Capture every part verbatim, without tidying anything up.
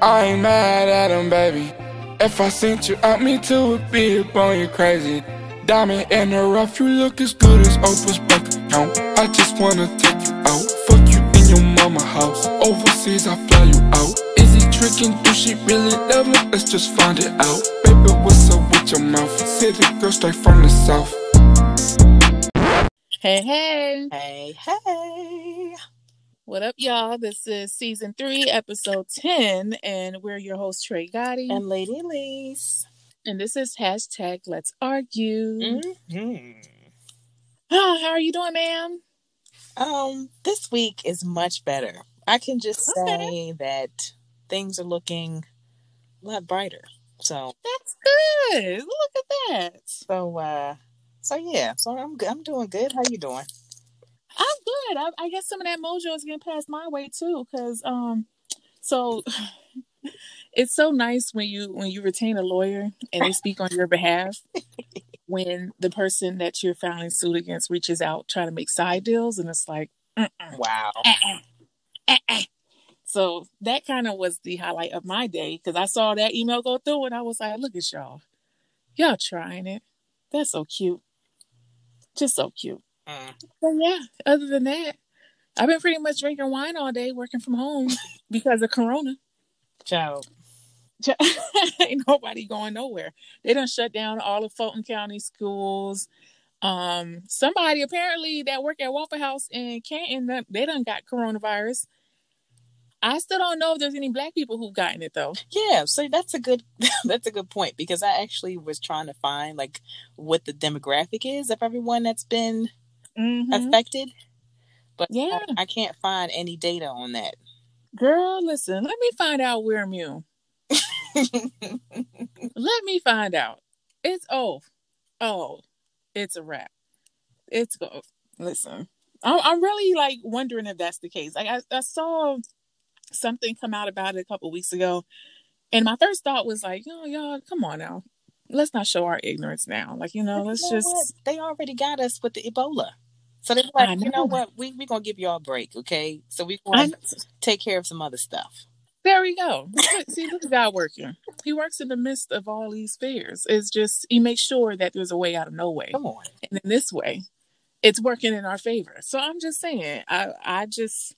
I ain't mad at him, baby. If I sent you out, me too would be up on you crazy. Diamond in the rough, you look as good as Oprah's bank account. I just wanna take you out, fuck you in your mama house. Overseas, I fly you out. Is he tricking? Do she really love me? Let's just find it out. Baby, what's up with your mouth? City girl straight from the south. Hey, hey. Hey, hey. What up, y'all? This is season three, episode ten, and we're your hosts, Trey Gotti and Lady Lise. And this is hashtag Let's Argue. Mm-hmm. Oh, how are you doing, ma'am? Um, this week is much better. I can just okay. say that things are looking a lot brighter. So that's good. Look at that. So, uh, so yeah. So I'm I'm doing good. How you doing? I'm good. I, I guess some of that mojo is getting passed my way too, because um, so it's so nice when you when you retain a lawyer and they speak on your behalf. When the person that you're filing suit against reaches out trying to make side deals, and it's like, uh-uh, wow. Uh-uh, uh-uh. So that kind of was the highlight of my day, because I saw that email go through and I was like, look at y'all, y'all trying it. That's so cute, just so cute. Mm. So yeah, other than that, I've been pretty much drinking wine all day, working from home because of Corona. Ciao. Ain't nobody going nowhere. They done shut down all of Fulton County schools. Um, somebody apparently that work at Wofford House in Canton, they done got coronavirus. I still don't know if there's any black people who've gotten it though. Yeah, so that's a good that's a good point, because I actually was trying to find like what the demographic is of everyone that's been mm-hmm. affected, but yeah, I, I can't find any data on that. Girl, listen, let me find out we're immune. Let me find out. It's oh, oh, it's a wrap. It's go. Listen, I'm, I'm really like wondering if that's the case. Like I, I saw something come out about it a couple weeks ago, and my first thought was like, "Yo, y'all, come on now. Let's not show our ignorance now. Like you know, but let's you know just." What? They already got us with the Ebola, so they're like, I know. "You know what? We we gonna give y'all a break, okay? So we gonna take care of some other stuff." There we go. See, this guy working. He works in the midst of all these fears. It's just, he makes sure that there's a way out of no way. Come on. And in this way, it's working in our favor. So I'm just saying, I, I just,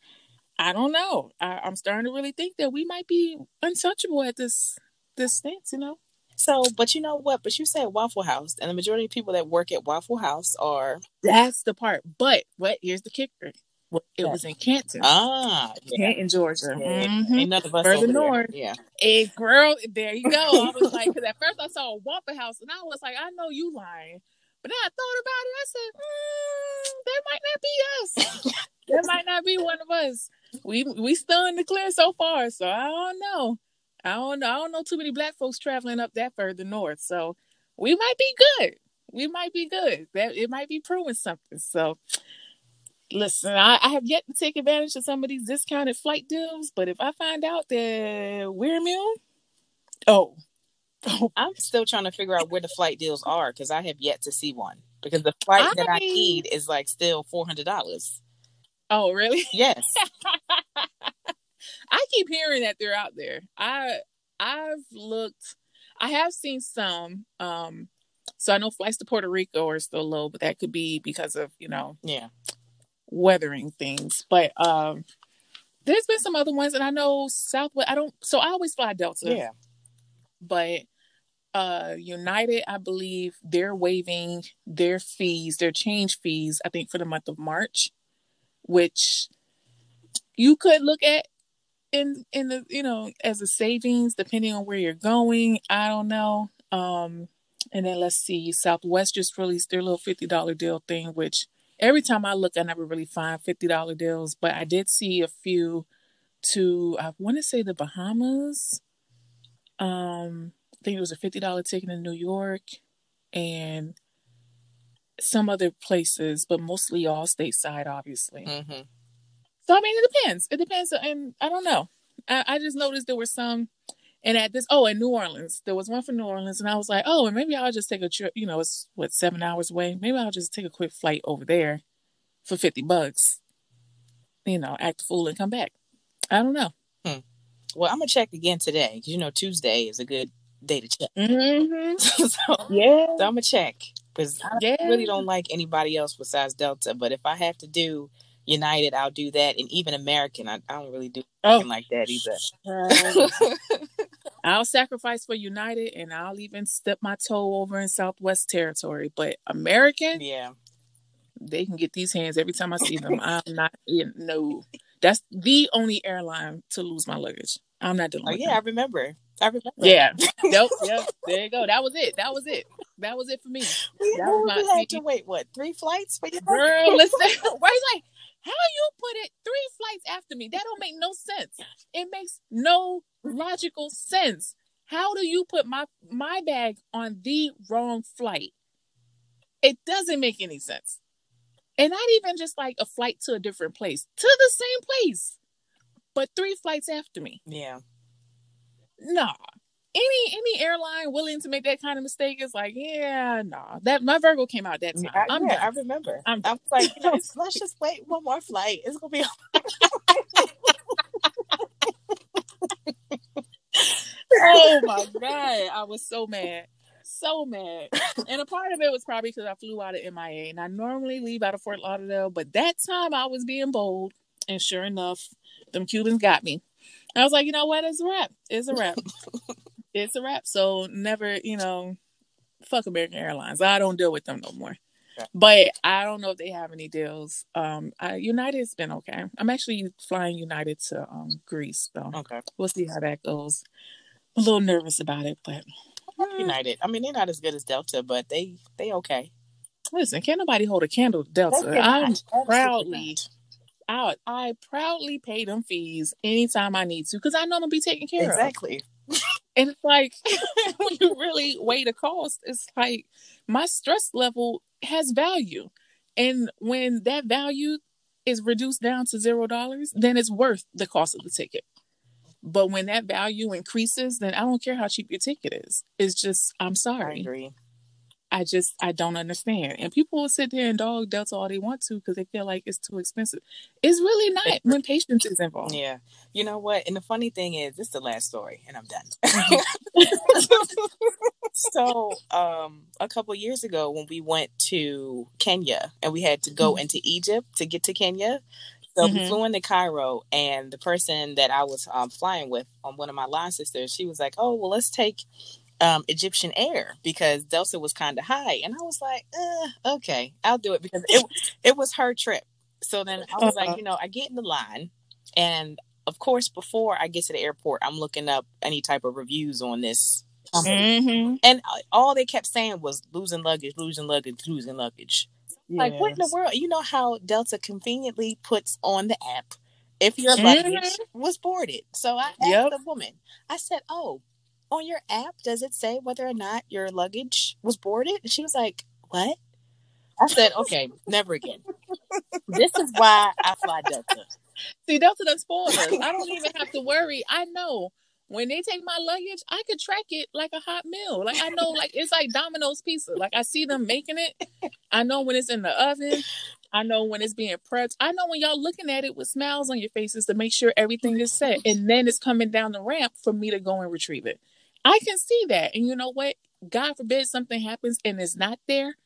I don't know. I, I'm starting to really think that we might be untouchable at this, this stance, you know? So, but you know what? But you said Waffle House, and the majority of people that work at Waffle House are... That's the part. But, what? Here's the kicker. Well, it yeah. was in Canton. Ah, yeah. Canton, Georgia. Yeah. Mm-hmm. Ain't none of us further north. There. Yeah. Hey, girl, there you go. I was like, because at first I saw a Waffle House and I was like, I know you lying. But then I thought about it. I said, mm, that might not be us. That might not be one of us. We we still in the clear so far. So I don't know. I don't know. I don't know too many black folks traveling up that further north. So we might be good. We might be good. That it might be proving something. So. Listen, I, I have yet to take advantage of some of these discounted flight deals, but if I find out that we're immune, oh. oh. I'm still trying to figure out where the flight deals are, because I have yet to see one. Because the flight I... that I need is like still four hundred dollars. Oh, really? Yes. I keep hearing that they're out there. I, I've looked. I have seen some. Um, so I know flights to Puerto Rico are still low, but that could be because of, you know. Yeah. Weathering things, but um there's been some other ones, and I know Southwest. I don't, so I always fly Delta, yeah, but uh United, I believe they're waiving their fees, their change fees, I think for the month of March, which you could look at in in the, you know, as a savings depending on where you're going. I don't know. Um and then let's see, Southwest just released their little fifty dollar deal thing, which every time I look, I never really find fifty dollar deals, but I did see a few to, I want to say the Bahamas. Um, I think it was a fifty dollar ticket in New York and some other places, but mostly all stateside, obviously. Mm-hmm. So, I mean, it depends. It depends. And I don't know. I, I just noticed there were some. And at this, oh, in New Orleans, there was one for New Orleans. And I was like, oh, and maybe I'll just take a trip. You know, it's what, seven hours away. Maybe I'll just take a quick flight over there for fifty bucks, you know, act a fool and come back. I don't know. Hmm. Well, I'm gonna check again today because you know Tuesday is a good day to check. Mm-hmm. so, yeah, so I'm gonna check because I yeah. really don't like anybody else besides Delta. But if I have to do United, I'll do that, and even American, I, I don't really do anything oh. like that either. Uh, I'll sacrifice for United, and I'll even step my toe over in Southwest territory. But American, yeah, they can get these hands every time I see them. I'm not in no. That's the only airline to lose my luggage. I'm not doing. Oh yeah, them. I remember. I remember. Yeah. Nope. Yep. There you go. That was it. That was it. That was it for me. We, that was we my, had to wait. What? Three flights for you? Girl, listen. Why you like? How you put it three flights after me? That don't make no sense. It makes no logical sense. How do you put my my bag on the wrong flight? It doesn't make any sense. And not even just like a flight to a different place, to the same place, but three flights after me. Yeah. Nah. Any any airline willing to make that kind of mistake is like, yeah, nah. That my Virgo came out that time. I, I'm yeah, I remember. I'm I was like, you know, let's just wait one more flight. It's gonna be. Oh my god! I was so mad, so mad, and a part of it was probably because I flew out of M I A, and I normally leave out of Fort Lauderdale, but that time I was being bold, and sure enough, them Cubans got me. I was like, you know what? It's a wrap. It's a wrap. It's a wrap. So never, you know, fuck American Airlines. I don't deal with them no more. Okay. But I don't know if they have any deals. Um, I, United's been okay. I'm actually flying United to um, Greece, though. Okay. We'll see how that goes. I'm a little nervous about it, but United. I mean, they're not as good as Delta, but they they okay. Listen, can't nobody hold a candle to Delta. I'm proudly. Out. I proudly pay them fees anytime I need to because I know I'm gonna be taken care exactly. of. Exactly. And it's like when you really weigh the cost, it's like my stress level has value. And when that value is reduced down to zero dollars, then it's worth the cost of the ticket. But when that value increases, then I don't care how cheap your ticket is. It's just I'm sorry. I agree. I just, I don't understand. And people will sit there and dog Delta all they want to because they feel like it's too expensive. It's really not when patience is involved. Yeah. You know what? And the funny thing is, this is the last story and I'm done. So um, a couple of years ago when we went to Kenya and we had to go mm-hmm. into Egypt to get to Kenya. So mm-hmm. we flew into Cairo and the person that I was um, flying with on um, one of my line sisters, she was like, oh, well, let's take Um, Egyptian Air because Delta was kind of high, and I was like, uh, okay, I'll do it because it it was her trip. So then I was uh-huh. like, you know, I get in the line, and of course, before I get to the airport, I'm looking up any type of reviews on this company, mm-hmm. and all they kept saying was losing luggage, losing luggage, losing luggage. Yes. Like, what in the world? You know how Delta conveniently puts on the app if your luggage mm-hmm. was boarded. So I asked yep. the woman. I said, oh. On your app, does it say whether or not your luggage was boarded? And she was like, what? I said, okay, never again. This is why I fly Delta. See, Delta doesn't spoil us. I don't even have to worry. I know when they take my luggage, I could track it like a hot meal. Like, I know, like, it's like Domino's pizza. Like, I see them making it. I know when it's in the oven. I know when it's being prepped. I know when y'all looking at it with smiles on your faces to make sure everything is set. And then it's coming down the ramp for me to go and retrieve it. I can see that. And you know what? God forbid something happens and it's not there.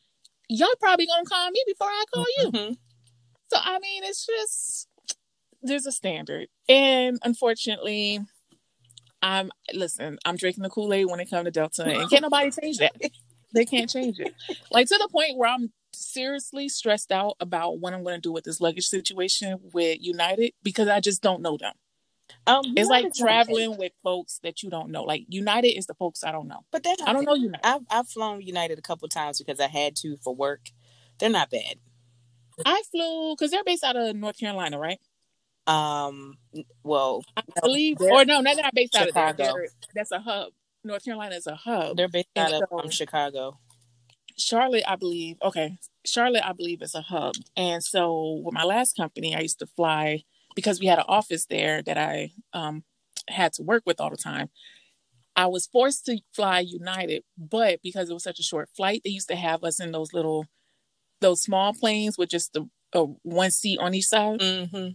Y'all probably going to call me before I call you. Mm-hmm. So, I mean, it's just, there's a standard. And unfortunately, I'm, listen, I'm drinking the Kool-Aid when it comes to Delta. And can't nobody change that. They can't change it. Like, to the point where I'm seriously stressed out about what I'm going to do with this luggage situation with United because I just don't know them. Um, it's like traveling okay. with folks that you don't know. Like United is the folks I don't know. But they're not I don't bad. know United. I've, I've flown United a couple times because I had to for work. They're not bad. I flew because they're based out of North Carolina, right? Um. Well, I believe, or no, they're not based Chicago. Out of there. They're, that's a hub. North Carolina is a hub. They're based out and of so, um, Chicago. Charlotte, I believe. Okay, Charlotte, I believe is a hub. And so with my last company, I used to fly. Because we had an office there that I um, had to work with all the time. I was forced to fly United, but because it was such a short flight, they used to have us in those little, those small planes with just the uh, one seat on each side. Mm-hmm.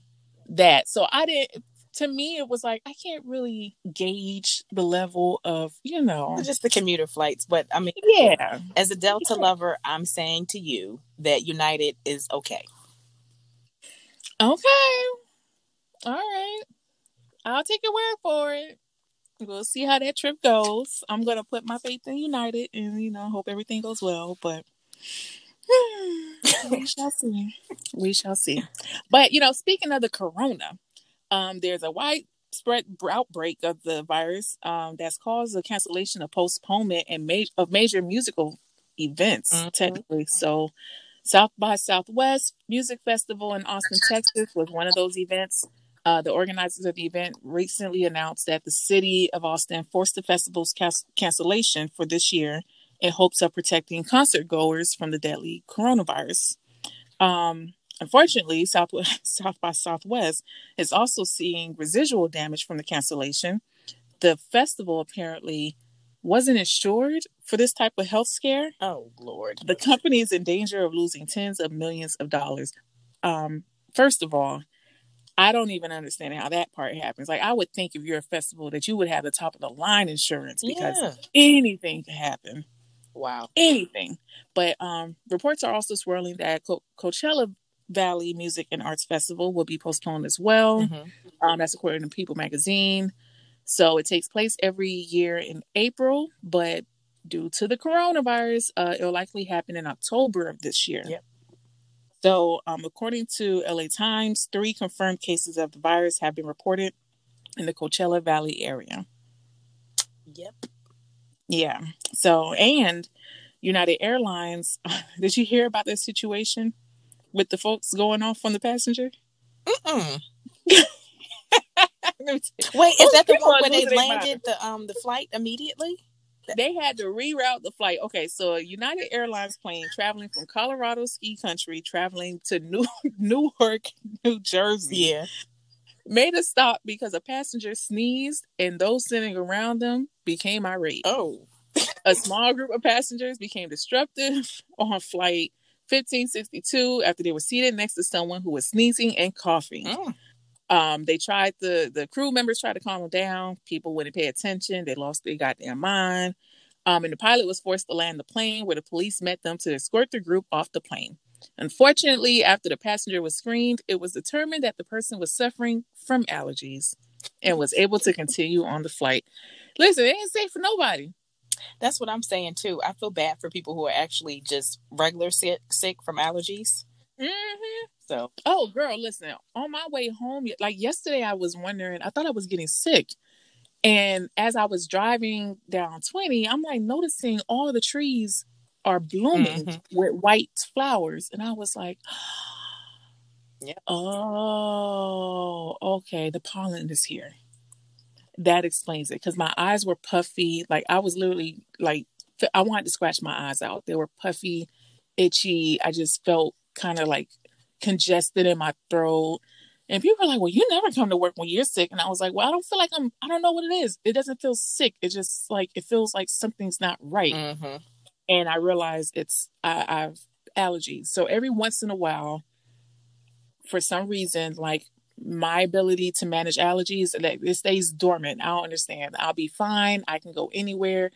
That. So I didn't, to me, it was like, I can't really gauge the level of, you know. Just the commuter flights. But I mean, yeah. As a Delta yeah. lover, I'm saying to you that United is okay. Okay. All right. I'll take your word for it. We'll see how that trip goes. I'm going to put my faith in United and, you know, hope everything goes well. But we shall see. We shall see. But, you know, speaking of the corona, um, there's a widespread outbreak of the virus um, that's caused the cancellation of postponement and ma- of major musical events, mm-hmm. technically. So South by Southwest Music Festival in Austin, Texas was one of those events. Uh, the organizers of the event recently announced that the city of Austin forced the festival's cas- cancellation for this year in hopes of protecting concert goers from the deadly coronavirus. Um, unfortunately, South, South by Southwest is also seeing residual damage from the cancellation. The festival apparently wasn't insured for this type of health scare. Oh, Lord. The company is in danger of losing tens of millions of dollars. Um, first of all, I don't even understand how that part happens. Like, I would think if you're a festival that you would have the top of the line insurance because yeah. anything can happen. Wow. Anything. But um, reports are also swirling that Co- Coachella Valley Music and Arts Festival will be postponed as well. Mm-hmm. Um, that's according to People Magazine. So it takes place every year in April, but due to the coronavirus, uh, it'll likely happen in October of this year. Yep. So, um, according to L A Times, three confirmed cases of the virus have been reported in the Coachella Valley area. Yep. Yeah. So, and United Airlines, did you hear about this situation with the folks going off on the passenger? Mm-mm. Wait, is oh, that the one where they landed the um the flight immediately? They had to reroute the flight. Okay, so a United Airlines plane traveling from Colorado ski country, traveling to New Newark, New Jersey, yeah. made a stop because a passenger sneezed and those sitting around them became irate. Oh. A small group of passengers became disruptive on flight fifteen sixty-two after they were seated next to someone who was sneezing and coughing. Oh. Um, they tried the, the crew members tried to calm them down. People wouldn't pay attention. They lost their goddamn mind. Um, and the pilot was forced to land the plane where the police met them to escort the group off the plane. Unfortunately, after the passenger was screened, it was determined that the person was suffering from allergies and was able to continue on the flight. Listen, it ain't safe for nobody. That's what I'm saying too. I feel bad for people who are actually just regular sick, sick from allergies. Mm-hmm. So, oh girl, listen, on my way home, like yesterday, I was wondering, I thought I was getting sick. And as I was driving down twenty, I'm like noticing all the trees are blooming mm-hmm. with white flowers. And I was like, yeah. oh, okay. The pollen is here. That explains it. Cause my eyes were puffy. Like I was literally like, I wanted to scratch my eyes out. They were puffy, itchy. I just felt kind of like congested in my throat, and people were like, well, you never come to work when you're sick. And I was like, well, I don't feel like I'm I don't know what it is. It doesn't feel sick. It just like it feels like something's not right. Mm-hmm. And I realized it's I, I have allergies. So every once in a while, for some reason, like my ability to manage allergies, like, it stays dormant. I don't understand. I'll be fine. I can go anywhere,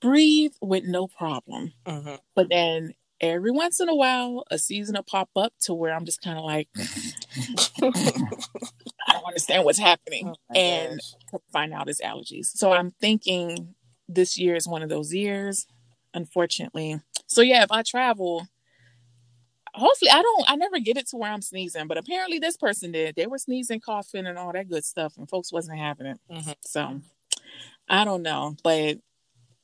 breathe with no problem. Mm-hmm. But then every once in a while, a season will pop up to where I'm just kind of like, I don't understand what's happening. Oh and gosh. Find out it's allergies. So I'm thinking this year is one of those years, unfortunately. So yeah, if I travel, hopefully I don't, I never get it to where I'm sneezing, but apparently this person did. They were sneezing, coughing and all that good stuff, and folks wasn't having it. Mm-hmm. So I don't know, but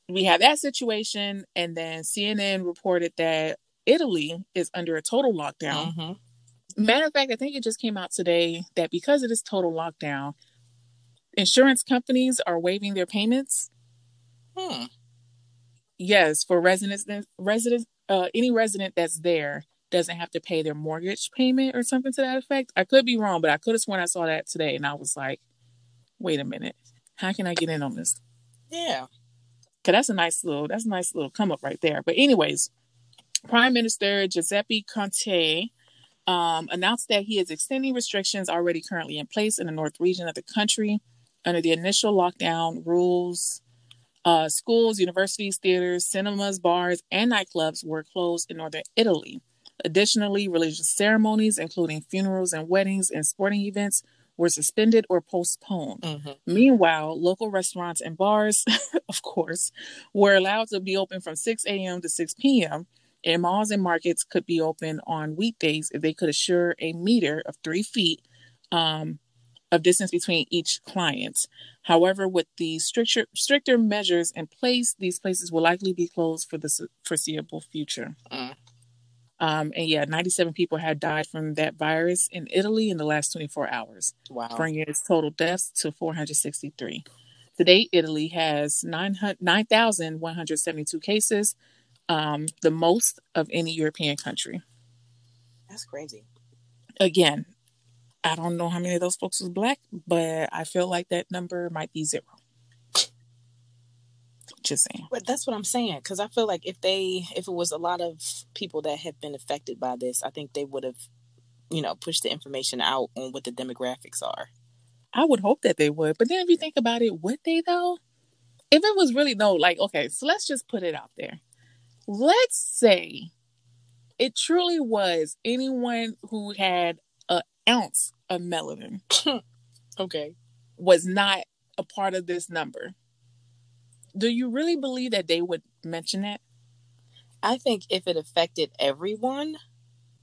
we have that situation, and then C N N reported that Italy is under a total lockdown. Mm-hmm. Matter of fact, I think it just came out today that because of this total lockdown, insurance companies are waiving their payments. Hmm. Yes, for residents, residents, uh, any resident that's there doesn't have to pay their mortgage payment or something to that effect. I could be wrong, but I could have sworn I saw that today, and I was like, wait a minute, how can I get in on this? Yeah. Cause that's a nice little, that's a nice little come up right there. But anyways, Prime Minister Giuseppe Conte um, announced that he is extending restrictions already currently in place in the north region of the country. Under the initial lockdown rules, uh, schools, universities, theaters, cinemas, bars, and nightclubs were closed in northern Italy. Additionally, religious ceremonies, including funerals and weddings and sporting events, were suspended or postponed. Mm-hmm. Meanwhile, local restaurants and bars, of course, were allowed to be open from six a.m. to six p.m., and malls and markets could be open on weekdays if they could assure a meter of three feet um, of distance between each client. However, with the stricter, stricter measures in place, these places will likely be closed for the foreseeable future. Mm. Um, and yeah, ninety-seven people have died from that virus in Italy in the last twenty-four hours, wow. bringing its total deaths to four hundred sixty-three. Today, Italy has nine thousand one hundred seventy-two cases, um, the most of any European country. That's crazy. Again, I don't know how many of those folks was black, but I feel like that number might be zero. Just saying. But that's what I'm saying, because I feel like if they if it was a lot of people that have been affected by this, I think they would have, you know, pushed the information out on what the demographics are. I would hope that they would. But then if you think about it, would they though? If it was really no, like, okay, so let's just put it out there. Let's say it truly was anyone who had an ounce of melanin. Okay. Was not a part of this number. Do you really believe that they would mention that? I think if it affected everyone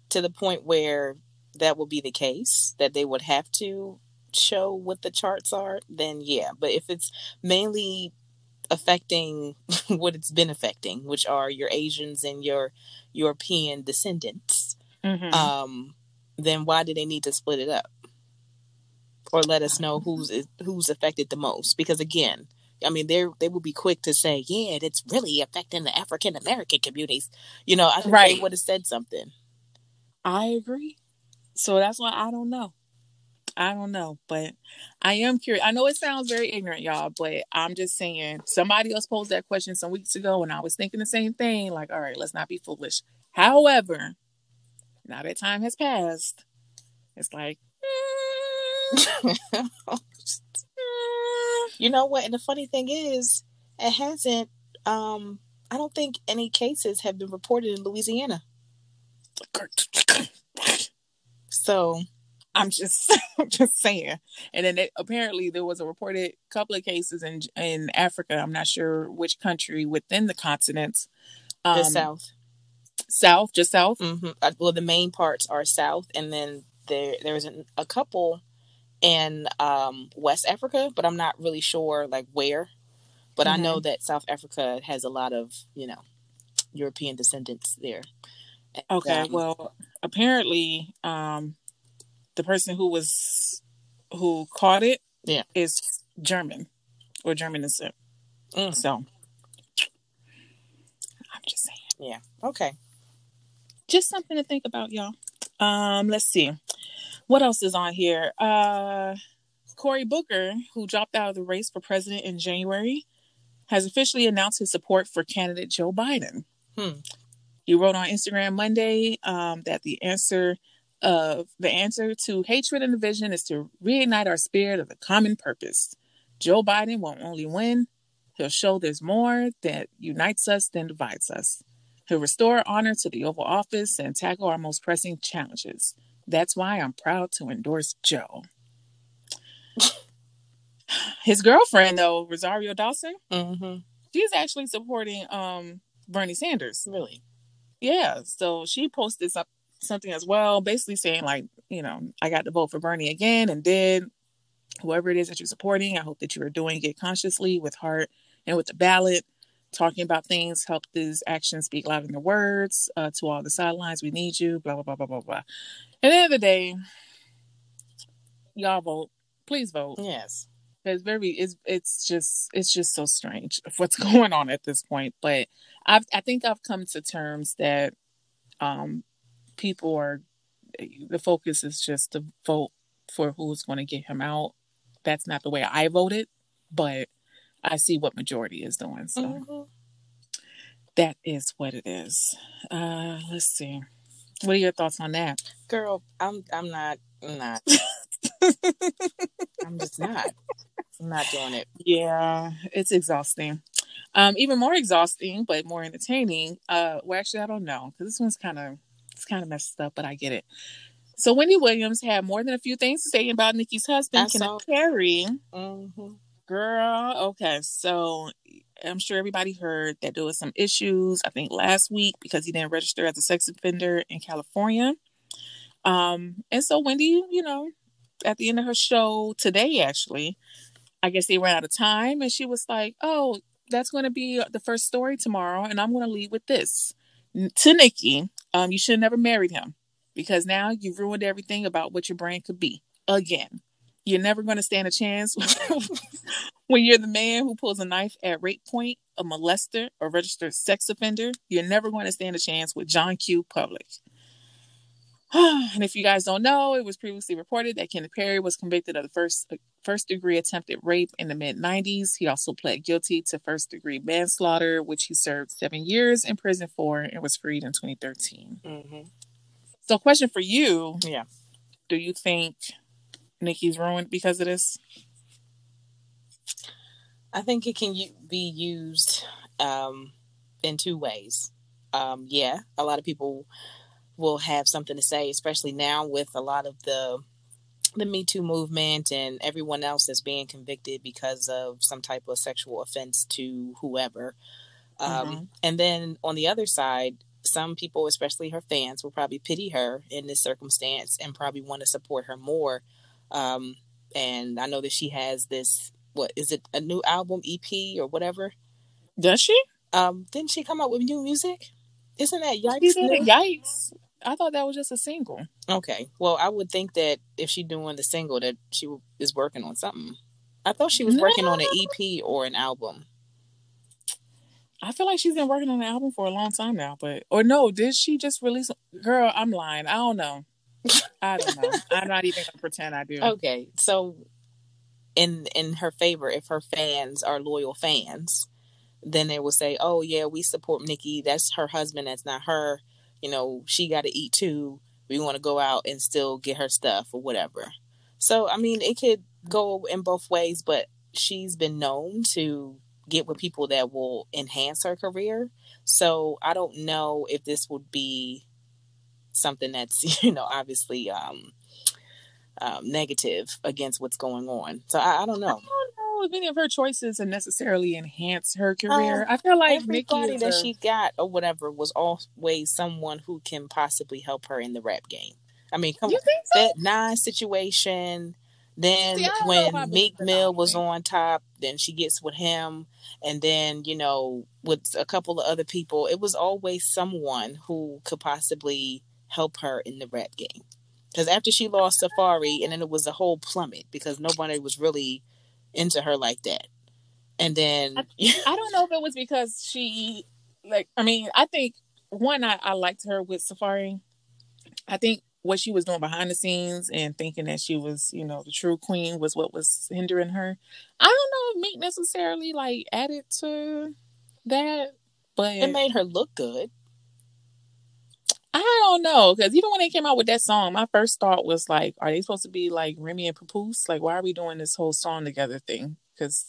to the point where that would be the case, that they would have to show what the charts are, then yeah. But if it's mainly affecting what it's been affecting, which are your Asians and your European descendants, mm-hmm. um, then why do they need to split it up? Or let us know who's who's affected the most? Because again, I mean, they they will be quick to say, yeah, it's really affecting the African American communities. You know, I think right. they would have said something. I agree. So that's why I don't know. I don't know, but I am curious. I know it sounds very ignorant, y'all, but I'm just saying, somebody else posed that question some weeks ago, and I was thinking the same thing. Like, all right, let's not be foolish. However, now that time has passed, it's like, mm. You know what? And the funny thing is, it hasn't, um, I don't think any cases have been reported in Louisiana. So I'm just, I'm just saying. And then it, apparently there was a reported couple of cases in in Africa. I'm not sure which country within the continent. Um, the South. South, just South? Mm-hmm. Well, the main parts are South. And then there there's a couple in um, West Africa, but I'm not really sure like where, but mm-hmm. I know that South Africa has a lot of, you know, European descendants there. And, okay. Um, well, apparently um, the person who was, who caught it yeah. is German or German descent. Mm. So I'm just saying. Yeah. Okay. Just something to think about, y'all. Um, let's see. What else is on here? Uh, Cory Booker, who dropped out of the race for president in January, has officially announced his support for candidate Joe Biden. Hmm. He wrote on Instagram Monday um, that the answer of the answer to hatred and division is to reignite our spirit of the common purpose. Joe Biden won't only win; he'll show there's more that unites us than divides us. He'll restore honor to the Oval Office and tackle our most pressing challenges. That's why I'm proud to endorse Joe. His girlfriend, though, Rosario Dawson, mm-hmm. she's actually supporting um, Bernie Sanders. Really? Yeah. So she posted some, something as well, basically saying, like, you know, I got to vote for Bernie again and did. Whoever it is that you're supporting, I hope that you are doing it consciously, with heart, and with the ballot. Talking about things, help these actions speak louder than the words. Uh, to all the sidelines, we need you, blah, blah, blah, blah, blah, blah. At the end of the day, y'all vote. Please vote. Yes. It's very, it's, it's just, it's just so strange of what's going on at this point. But I've, I think I've come to terms that um, people are, the focus is just to vote for who's going to get him out. That's not the way I voted, but I see what majority is doing. So mm-hmm. that is what it is. Uh, let's see. What are your thoughts on that? Girl, I'm I'm not I'm not. I'm just not. I'm not doing it. Yeah, it's exhausting. Um, even more exhausting, but more entertaining. Uh, well, actually, I don't know, because this one's kind of it's kind of messed up, but I get it. So Wendy Williams had more than a few things to say about Nikki's husband, Kenneth Perry. Mm-hmm. Girl, okay, so I'm sure everybody heard that there was some issues, I think last week, because he didn't register as a sex offender in California. Um, and so Wendy, you know, at the end of her show today, actually, I guess they ran out of time, and she was like, oh, that's going to be the first story tomorrow, and I'm going to lead with this. To Nikki, um, you should have never married him, because now you've ruined everything about what your brand could be. Again, you're never going to stand a chance when you're the man who pulls a knife at rape point, a molester, a registered sex offender. You're never going to stand a chance with John Q. Public. And if you guys don't know, it was previously reported that Kenneth Perry was convicted of the first first degree attempted rape in the mid nineties. He also pled guilty to first degree manslaughter, which he served seven years in prison for and was freed in twenty thirteen. Mm-hmm. So question for you. Yeah. Do you think Nikki's ruined because of this? I think it can u- be used um, in two ways. Um, yeah, a lot of people will have something to say, especially now with a lot of the the Me Too movement and everyone else that's being convicted because of some type of sexual offense to whoever. Um, mm-hmm. And then on the other side, some people, especially her fans, will probably pity her in this circumstance and probably want to support her more. Um, and I know that she has this, what is it, a new album, E P or whatever? Does she? Um, didn't she come out with new music? Isn't that Yikes? Yikes. I thought that was just a single. Okay. Well, I would think that if she's doing the single, that she is working on something. I thought she was no. working on an E P or an album. I feel like she's been working on an album for a long time now, but, or no, did she just release? Girl, I'm lying. I don't know. I don't know. I'm not even going to pretend I do. Okay. So in, in her favor, if her fans are loyal fans, then they will say, oh yeah, we support Nikki. That's her husband. That's not her. You know, she got to eat too. We want to go out and still get her stuff or whatever. So, I mean, it could go in both ways, but she's been known to get with people that will enhance her career. So I don't know if this would be something that's, you know, obviously um, um, negative against what's going on. So I, I don't know. If any of her choices and necessarily enhance her career. Uh, I feel like everybody Nikki that a... she got or whatever was always someone who can possibly help her in the rap game. I mean, come on. So? That Nine situation. Then See, when Meek Mill was on top, then she gets with him. And then, you know, with a couple of other people, it was always someone who could possibly help her in the rap game. Because after she lost Safari, and then it was a whole plummet because nobody was really into her like that. And then I, I don't know if it was because she like I mean I think one I, I liked her with Safari. I think what she was doing behind the scenes and thinking that she was, you know, the true queen was what was hindering her. I don't know if Meek necessarily like added to that, but it made her look good. I don't know, because even when they came out with that song, my first thought was like, are they supposed to be like Remy and Papoose? Like, why are we doing this whole song together thing? Because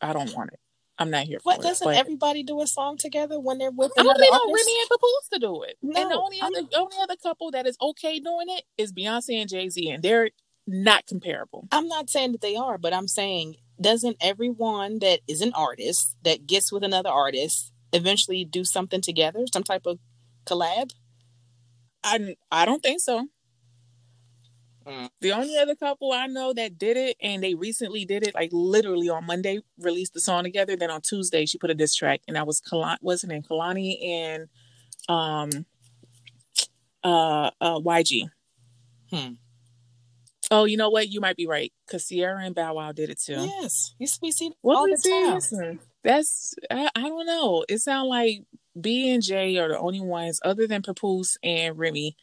I don't want it. I'm not here for what, it. What, doesn't but... everybody do a song together when they're with another artist? I don't need Remy and Papoose to do it. No, and the only other, only other couple that is okay doing it is Beyonce and Jay-Z, and they're not comparable. I'm not saying that they are, but I'm saying, doesn't everyone that is an artist that gets with another artist eventually do something together? Some type of collab? I, I don't think so. Mm. The only other couple I know that did it, and they recently did it, like literally on Monday, released the song together. Then on Tuesday, she put a diss track, and I was Kalani, wasn't in Kalani and um, uh, uh, Y G. Hmm. Oh, you know what? You might be right, because Sierra and Bow Wow did it too. Yes, we see what all the time. That's I, I don't know. It sounds like B and J are the only ones other than Papoose and Remy.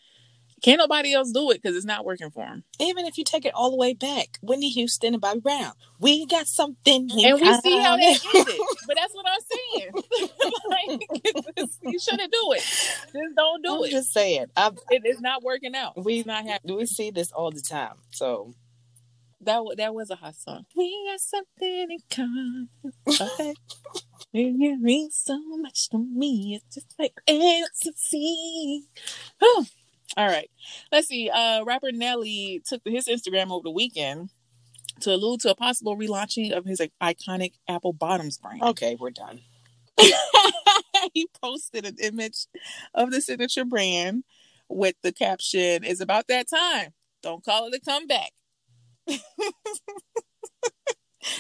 Can't nobody else do it because it's not working for them. Even if you take it all the way back, Whitney Houston and Bobby Brown, we got something. And we see how that ended. But that's what I'm saying. Like, just, you shouldn't do it. Just don't don't do I'm it. Just saying, I've, it, it's not working out. We it's not happening. We see this all the time. So that that was a hot song. We got something in common. Okay. It means so much to me. It's just like ecstasy. Oh. All right. Let's see. Uh, rapper Nelly took to his Instagram over the weekend to allude to a possible relaunching of his like, iconic Apple Bottoms brand. Okay, we're done. He posted an image of the signature brand with the caption, "It's about that time. Don't call it a comeback."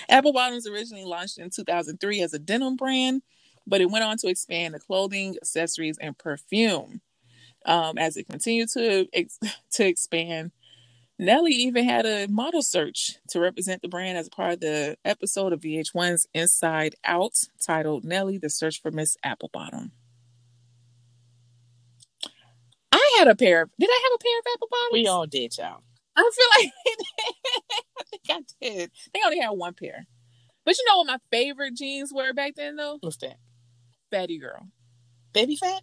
Apple Bottoms originally launched in two thousand three as a denim brand, but it went on to expand to clothing, accessories, and perfume. Um, as it continued to ex- to expand, Nelly even had a model search to represent the brand as part of the episode of V H one's Inside Out titled "Nelly, the Search for Miss Apple Bottom." I had a pair of... Did I have a pair of Apple Bottoms? We all did, y'all. I feel like I think I did. I think I only had one pair. But you know what my favorite jeans were back then, though? What's that? Fatty Girl. Baby Fat?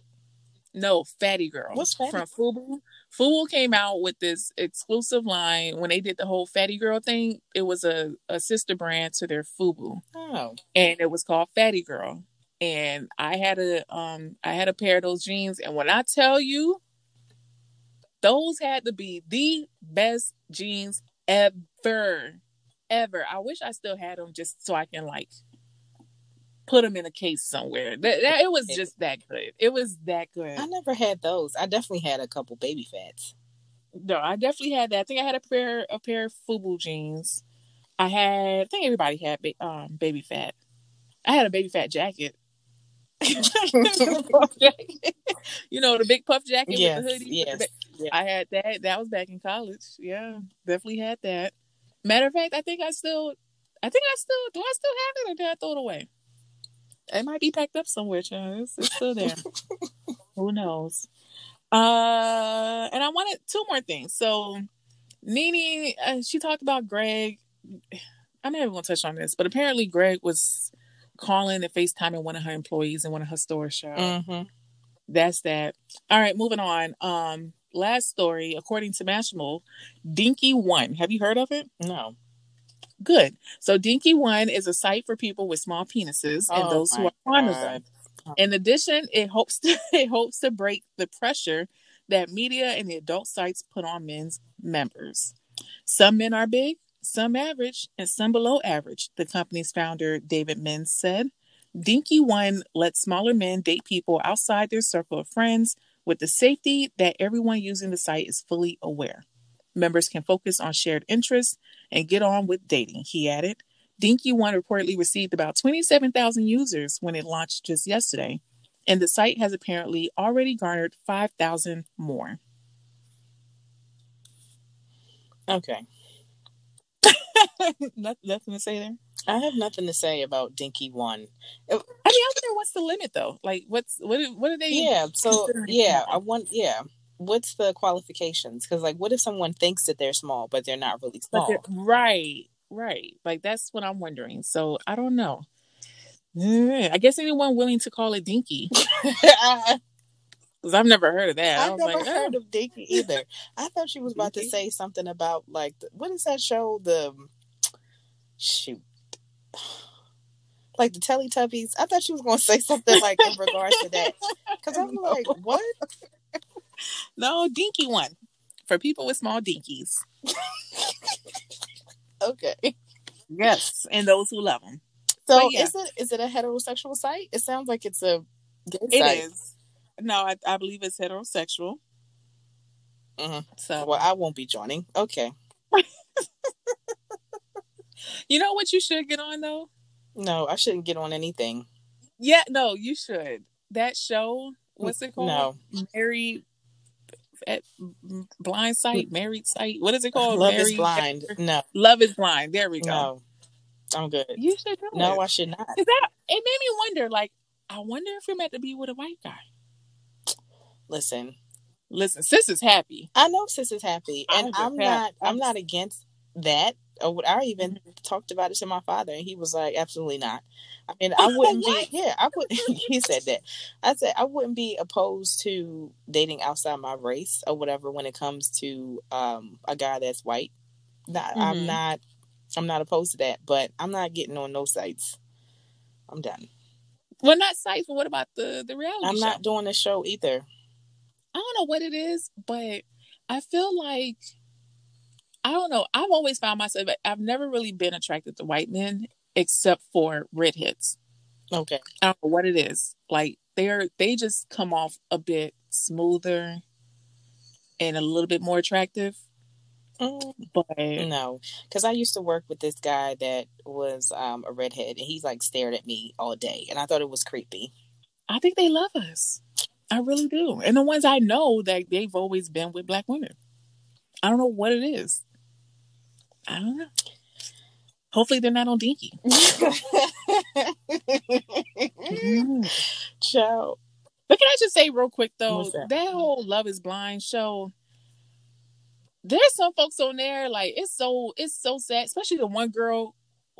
No, Fatty Girl. What's Fatty? From Fubu. Fubu came out with this exclusive line when they did the whole Fatty Girl thing. It was a, a sister brand to their Fubu. Oh. And it was called Fatty Girl. And I had a um I had a pair of those jeans, and when I tell you, those had to be the best jeans ever. Ever. I wish I still had them just so I can like put them in a case somewhere. That, that, it was just that good. It was that good. I never had those. I definitely had a couple Baby Fats. No, I definitely had that. I think I had a pair, a pair of Fubu jeans. I had. I think everybody had ba- um, Baby Fat. I had a Baby Fat jacket. You know, the big puff jacket, yes, with the hoodie. Yes, yes. I had that. That was back in college. Yeah, definitely had that. Matter of fact, I think I still. I think I still. Do I still have it, or did I throw it away? It might be packed up somewhere, child. It's, it's still there. Who knows? Uh, and I wanted two more things. So, Nene, uh, she talked about Greg. I'm not even going to touch on this, but apparently Greg was calling and FaceTiming one of her employees in one of her stores, child. Mm-hmm. That's that. All right, moving on. Um, last story, according to Mashable, Dinky One. Have you heard of it? No. Good. So Dinky One is a site for people with small penises and oh those who are fond of them. In addition, it hopes to, it hopes to break the pressure that media and the adult sites put on men's members. Some men are big, some average, and some below average. The company's founder, David Menz, said, "Dinky One lets smaller men date people outside their circle of friends with the safety that everyone using the site is fully aware. Members can focus on shared interests and get on with dating," he added. Dinky One reportedly received about twenty-seven thousand users when it launched just yesterday, and the site has apparently already garnered five thousand more. Okay. Nothing to say there? I have nothing to say about Dinky One. I mean, I wonder what's the limit, though? Like, what's what? What are they? Yeah. So, yeah, I want. Yeah. What's the qualifications? Because, like, what if someone thinks that they're small, but they're not really small? Right, right. Like, that's what I'm wondering. So, I don't know. I guess anyone willing to call it Dinky. Because I've never heard of that. I've never like, heard oh. of Dinky either. I thought she was about Dinky? to say something about, like, the, what is that show? The, shoot. Like, the Teletubbies. I thought she was going to say something, like, in regards to that. Because I'm no. like, what? No, Dinky One for people with small dinkies. Okay. Yes, and those who love them. So, yeah. is it is it a heterosexual site? It sounds like it's a gay it site. It is. No, I, I believe it's heterosexual. Mm-hmm. So, well, I won't be joining. Okay. You know what you should get on though? No, I shouldn't get on anything. Yeah, no, you should. That show. What's it called? No. Married at Blind Site? Married Site? What is it called? Love Married is Blind. After? No. Love is Blind. There we go. No. I'm good. You should do no, it. No, I should not. Is that, it made me wonder, like, I wonder if you're meant to be with a white guy. Listen. Listen, sis is happy. I know sis is happy. And I'm, I'm not happy. I'm not against that. I even talked about it to my father, and he was like, absolutely not. I mean, I wouldn't be, yeah, I wouldn't, he said that. I said, I wouldn't be opposed to dating outside my race or whatever when it comes to um, a guy that's white. Not, mm-hmm. I'm not, I'm not opposed to that, but I'm not getting on no sites. I'm done. Well, not sites, but what about the, the reality I'm show? Not doing a show either. I don't know what it is, but I feel like, I don't know. I've always found myself, I've never really been attracted to white men except for redheads. Okay. I don't know what it is. Like they're, they just come off a bit smoother and a little bit more attractive. Mm, but no, because I used to work with this guy that was um, a redhead, and he like stared at me all day, and I thought it was creepy. I think they love us. I really do. And the ones I know that they've always been with black women. I don't know what it is. I don't know. Hopefully they're not on Dinky. mm. Ciao. But can I just say real quick though, that? that whole Love is Blind show, there's some folks on there, like it's so it's so sad, especially the one girl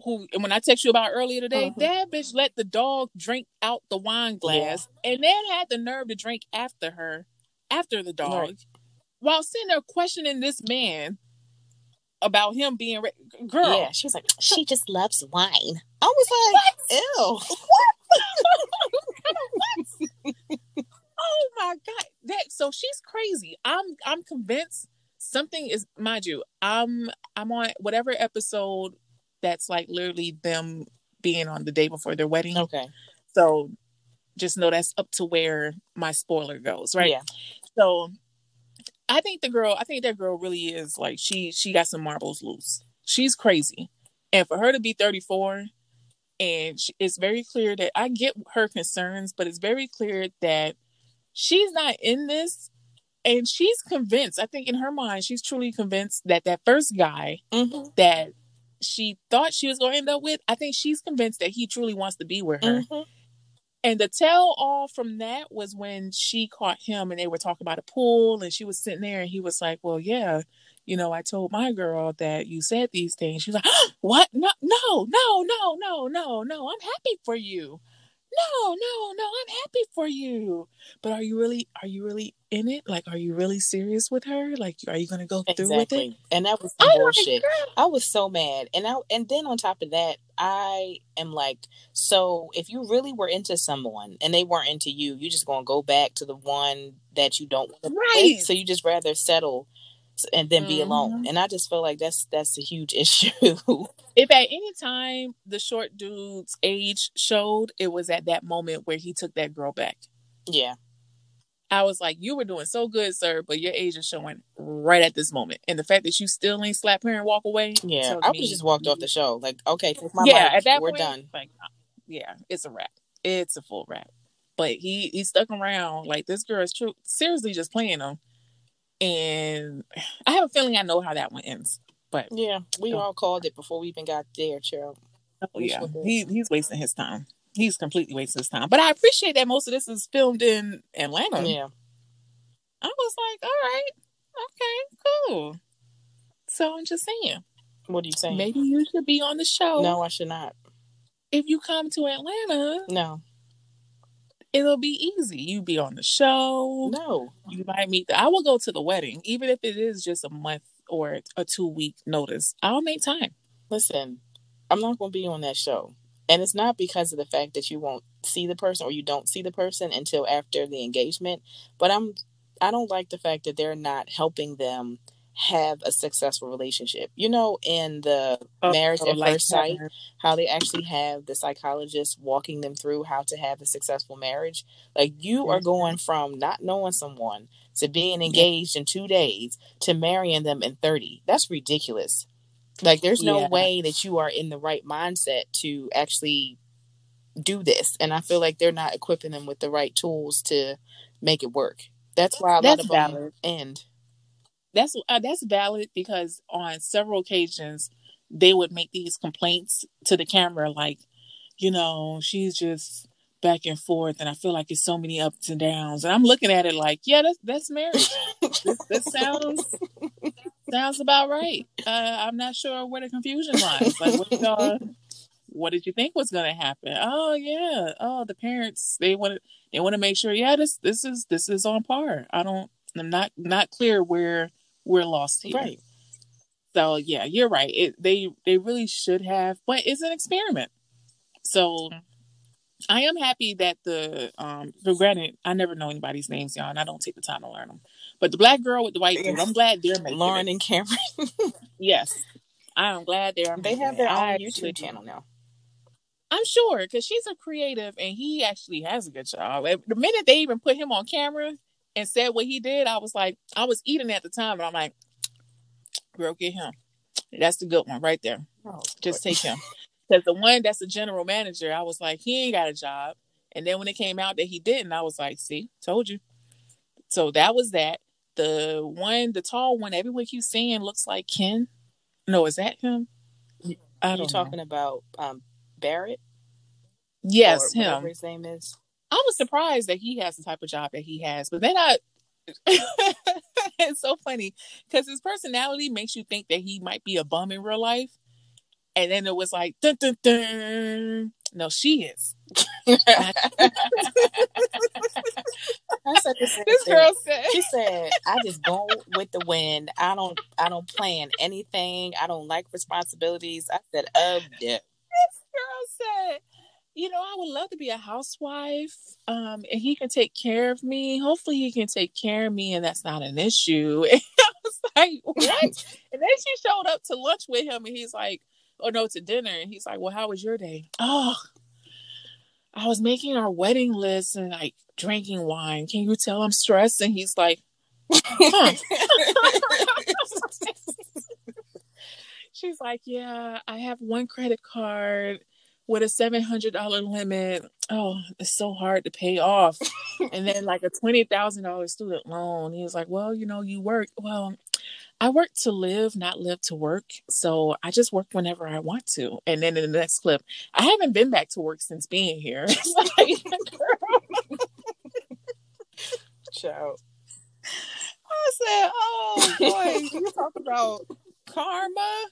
who, and when I text you about earlier today, uh-huh. that bitch let the dog drink out the wine glass yeah. and then had the nerve to drink after her, after the dog. Right. While sitting there questioning this man about him being ra- girl, yeah, she was like, she just loves wine. I was like, ew. What? Oh my god, that so she's crazy. I'm I'm convinced something is. Mind you, I'm I'm on whatever episode that's like literally them being on the day before their wedding. Okay, so just know that's up to where my spoiler goes, right? Yeah. So. I think the girl, I think that girl really is like, she she got some marbles loose. She's crazy. And for her to be thirty-four, and she, it's very clear that, I get her concerns, but it's very clear that she's not in this. And she's convinced, I think in her mind, she's truly convinced that that first guy mm-hmm. that she thought she was going to end up with, I think she's convinced that he truly wants to be with her. Mm-hmm. And the tell all from that was when she caught him and they were talking about a pool, and she was sitting there and he was like, well, yeah, you know, I told my girl that you said these things. She was like, what? No, no, no, no, no, no, no. I'm happy for you. No, no, no. I'm happy for you. But are you really, are you really in it? Like, are you really serious with her? Like, are you going to go exactly. through with it? And that was some bullshit. I was so mad. And I, and then on top of that, I am like, so if you really were into someone and they weren't into you, you're just going to go back to the one that you don't want to right. So you just rather settle and then be mm-hmm. alone. And I just feel like that's that's a huge issue. If at any time the short dude's age showed, it was at that moment where he took that girl back. Yeah. I was like, you were doing so good, sir, but your age is showing right at this moment. And the fact that you still ain't slap her and walk away. Yeah, I would just walked off the show. Like, okay, take my yeah, mic. At that we're point, done. Like, yeah, it's a wrap. It's a full wrap. But he, he stuck around. Like, this girl is true, seriously just playing him. And I have a feeling I know how that one ends. But yeah, we all called it before we even got there, Cheryl. Oh, yeah, he, he's wasting his time. He's completely wasting his time. But I appreciate that most of this is filmed in Atlanta. Yeah. I was like, all right. Okay, cool. So I'm just saying. What are you saying? Maybe you should be on the show. No, I should not. If you come to Atlanta. No. It'll be easy. You be on the show. No. You might meet. The, I will go to the wedding. Even if it is just a month or a two week notice. I'll make time. Listen, I'm not going to be on that show. And it's not because of the fact that you won't see the person or you don't see the person until after the engagement. But I'm, I don't like the fact that they're not helping them have a successful relationship. You know, in the oh, marriage at like first sight, how they actually have the psychologist walking them through how to have a successful marriage. Like you are going from not knowing someone to being engaged yeah. in two days to marrying them in thirty. That's ridiculous. Like, there's no yeah. way that you are in the right mindset to actually do this. And I feel like they're not equipping them with the right tools to make it work. That's why a that's lot of valid. Them end. That's, uh, that's valid because on several occasions, they would make these complaints to the camera. Like, you know, she's just back and forth. And I feel like it's so many ups and downs. And I'm looking at it like, yeah, that's, that's marriage. That sounds... Sounds about right. Uh, I'm not sure where the confusion lies. Like, what, y'all, what did you think was going to happen? Oh yeah. Oh, the parents they want to they want to make sure. Yeah, this this is this is on par. I don't. I'm not not clear where we're lost here. Right. So yeah, you're right. It, they they really should have, but it's an experiment. So I am happy that the. Um, so granted, I never know anybody's names, y'all, and I don't take the time to learn them. But the black girl with the white dude, I'm glad they're making Lauren it. And Cameron. Yes, I am glad they're. They have their it. own I YouTube actually, channel now. I'm sure because she's a creative, and he actually has a good job. The minute they even put him on camera and said what he did, I was like, I was eating at the time, and I'm like, girl, get him. That's the good one right there. Oh, just Lord. Take him. Because the one that's the general manager, I was like, he ain't got a job. And then when it came out that he didn't, I was like, see, told you. So that was that. The one, the tall one, everyone keeps saying looks like Ken. No, is that him? I don't You're talking know. about um, Barrett? Yes, or him. Whatever his name is. I was surprised that he has the type of job that he has. But then I... It's so funny because his personality makes you think that he might be a bum in real life. And then it was like, dun, dun, dun. No, she is. I said this this girl said, she said, I just go with the wind. I don't, I don't plan anything. I don't like responsibilities. I said, oh, yeah. This girl said, you know, I would love to be a housewife. Um, and he can take care of me. Hopefully he can take care of me and that's not an issue. And I was like, what? And then she showed up to lunch with him and he's like, oh no, to dinner. And he's like, well, how was your day? Oh, I was making our wedding list and like drinking wine. Can you tell I'm stressed? And he's like, huh. She's like, yeah, I have one credit card with a seven hundred dollars limit. Oh, it's so hard to pay off. And then like a twenty thousand dollars student loan. He was like, well, you know, you work. Well, I work to live, not live to work. So I just work whenever I want to. And then in the next clip, I haven't been back to work since being here. Ciao. I said, oh boy, you talk about karma.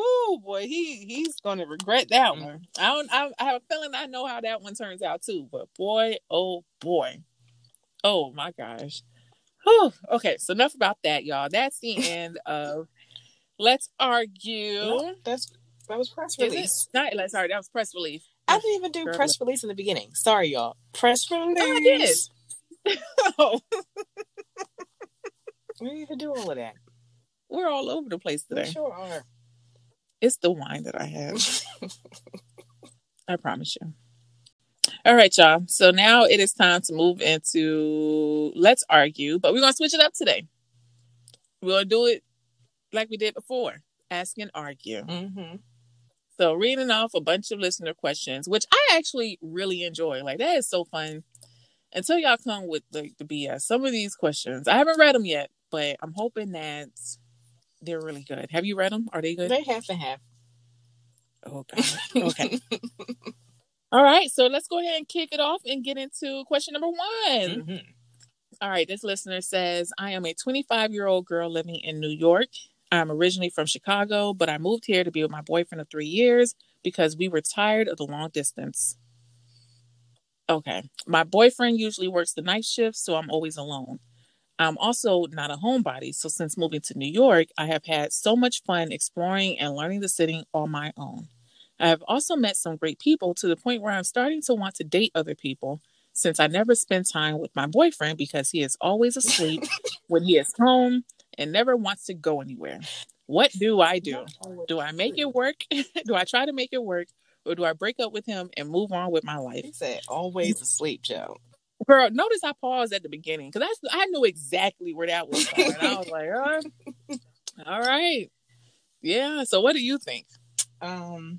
Oh boy, he he's gonna regret that one. I don't. I, I have a feeling I know how that one turns out too. But boy, oh boy, oh my gosh. Whew. Okay, so enough about that, y'all. That's the end of Let's Argue. No, that's that was press release. Not let's argue. That was press release. I didn't even do Girl, press release in the beginning. Sorry, y'all. Press release. Oh, I did. Oh. We didn't even do all of that. We're all over the place today. We sure are. It's the wine that I have. I promise you. All right, y'all. So now it is time to move into Let's Argue, but we're going to switch it up today. We're going to do it like we did before. Ask and argue. Mm-hmm. So reading off a bunch of listener questions, which I actually really enjoy. Like, that is so fun. Until y'all come with the, the B S. Some of these questions, I haven't read them yet, but I'm hoping that... they're really good. Have you read them? Are they good? They half and half. Oh, God. Okay. All right. So let's go ahead and kick it off and get into question number one. Mm-hmm. All right. This listener says, I am a twenty-five-year-old girl living in New York. I'm originally from Chicago, but I moved here to be with my boyfriend of three years because we were tired of the long distance. Okay. My boyfriend usually works the night shift, so I'm always alone. I'm also not a homebody, so since moving to New York, I have had so much fun exploring and learning the city on my own. I have also met some great people to the point where I'm starting to want to date other people since I never spend time with my boyfriend because he is always asleep when he is home and never wants to go anywhere. What do I do? Do I make it work? Do I try to make it work? Or do I break up with him and move on with my life? He said, always asleep, Joe. Girl, notice I paused at the beginning because I, I knew exactly where that was going. I was like, oh, all right. Yeah. So what do you think? Um.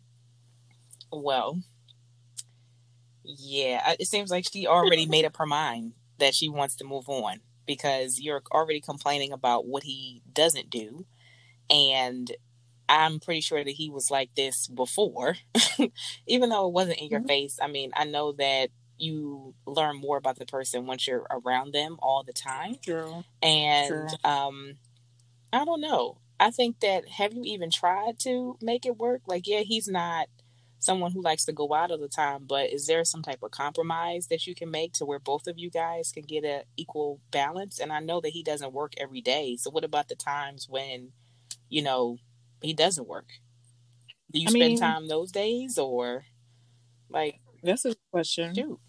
Well, yeah, it seems like she already made up her mind that she wants to move on because you're already complaining about what he doesn't do. And I'm pretty sure that he was like this before, even though it wasn't in your mm-hmm. face. I mean, I know that you learn more about the person once you're around them all the time. True. And True. um I don't know. I think that, have you even tried to make it work? Like, yeah, he's not someone who likes to go out all the time, but is there some type of compromise that you can make to where both of you guys can get an equal balance? And I know that he doesn't work every day. So what about the times when, you know, he doesn't work? Do you I spend mean, time those days or like? That's a question. Shoot.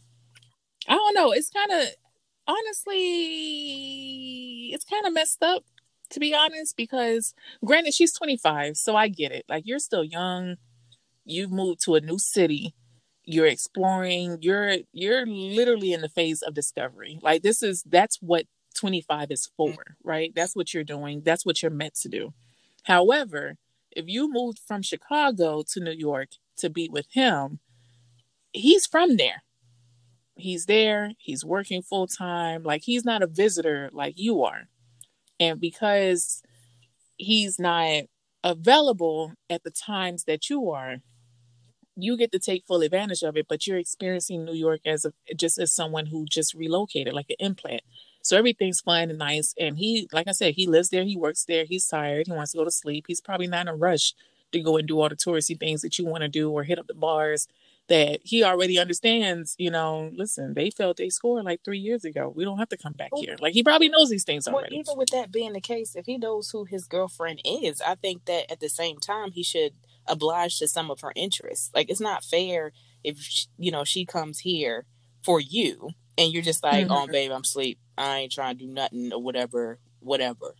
I don't know. It's kind of, honestly, it's kind of messed up, to be honest, because granted, she's twenty-five. So I get it. Like, you're still young. You've moved to a new city. You're exploring. You're, you're literally in the phase of discovery. Like, this is, that's what twenty-five is for, right? That's what you're doing. That's what you're meant to do. However, if you moved from Chicago to New York to be with him, he's from there. He's there. He's working full time. Like, he's not a visitor like you are. And because he's not available at the times that you are, you get to take full advantage of it, but you're experiencing New York as a, just as someone who just relocated, like an implant. So everything's fun and nice. And he, like I said, he lives there. He works there. He's tired. He wants to go to sleep. He's probably not in a rush to go and do all the touristy things that you want to do or hit up the bars that he already understands. You know, listen, they felt they scored like three years ago. We don't have to come back here. Like, he probably knows these things already. Well, even with that being the case, if he knows who his girlfriend is, I think that at the same time, he should oblige to some of her interests. Like, it's not fair if, she, you know, she comes here for you and you're just like, mm-hmm. oh, babe, I'm asleep. I ain't trying to do nothing or whatever, whatever.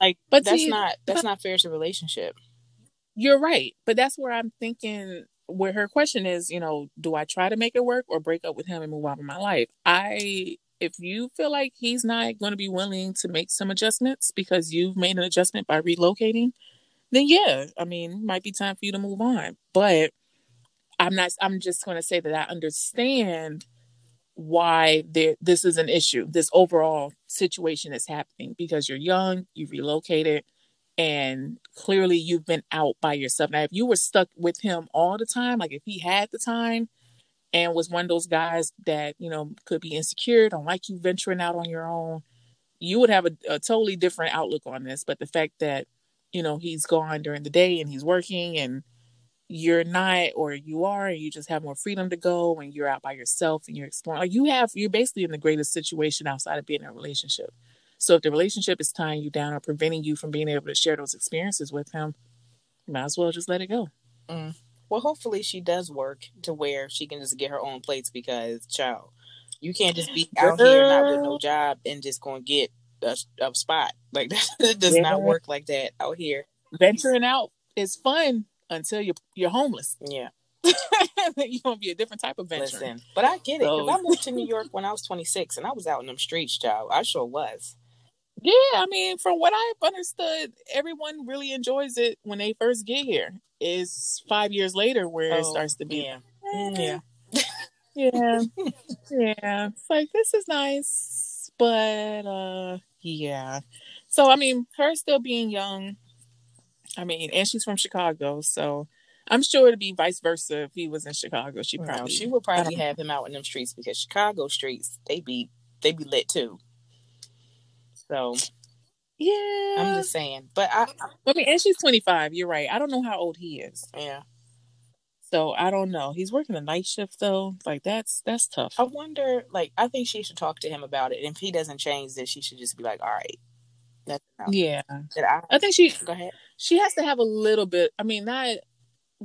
Like, but that's you, not that's but, not fair to the relationship. You're right. But that's where I'm thinking, where her question is, you know, do I try to make it work or break up with him and move on with my life? I, if you feel like he's not going to be willing to make some adjustments because you've made an adjustment by relocating, then yeah, I mean, might be time for you to move on. But I'm not, I'm just going to say that I understand why there, this is an issue. This overall situation is happening because you're young, you've relocated, and clearly you've been out by yourself. Now, if you were stuck with him all the time, like if he had the time and was one of those guys that, you know, could be insecure, don't like you venturing out on your own, you would have a, a totally different outlook on this. But the fact that, you know, he's gone during the day and he's working and you're not, or you are, and you just have more freedom to go and you're out by yourself and you're exploring. Like you have, you're basically in the greatest situation outside of being in a relationship. So if the relationship is tying you down or preventing you from being able to share those experiences with him, you might as well just let it go. Mm. Well, hopefully she does work to where she can just get her own plates because, child, you can't just be out Girl. here not with no job and just going to get a, a spot. Like, it does yeah. not work like that out here. Venturing out is fun until you're, you're homeless. Yeah. You're going to be a different type of venture. Listen, but I get it. Because so. I moved to New York when I was twenty-six and I was out in them streets, child. I sure was. Yeah, I mean, from what I've understood, everyone really enjoys it when they first get here. It's five years later where oh, it starts to be. Yeah. Yeah. Yeah. Yeah. It's like, this is nice, but uh, yeah. So, I mean, her still being young, I mean, and she's from Chicago, so I'm sure it'd be vice versa if he was in Chicago. She probably, no, she would probably have him out in them streets because Chicago streets, they be, they be lit too. So, yeah, I'm just saying. But I, I, I mean, and she's twenty-five. You're right. I don't know how old he is. Yeah. So I don't know. He's working a night shift though. Like that's that's tough. I wonder. Like I think she should talk to him about it. And if he doesn't change, then she should just be like, "All right." That's enough. Yeah. I, I think she. Go ahead. She has to have a little bit. I mean, not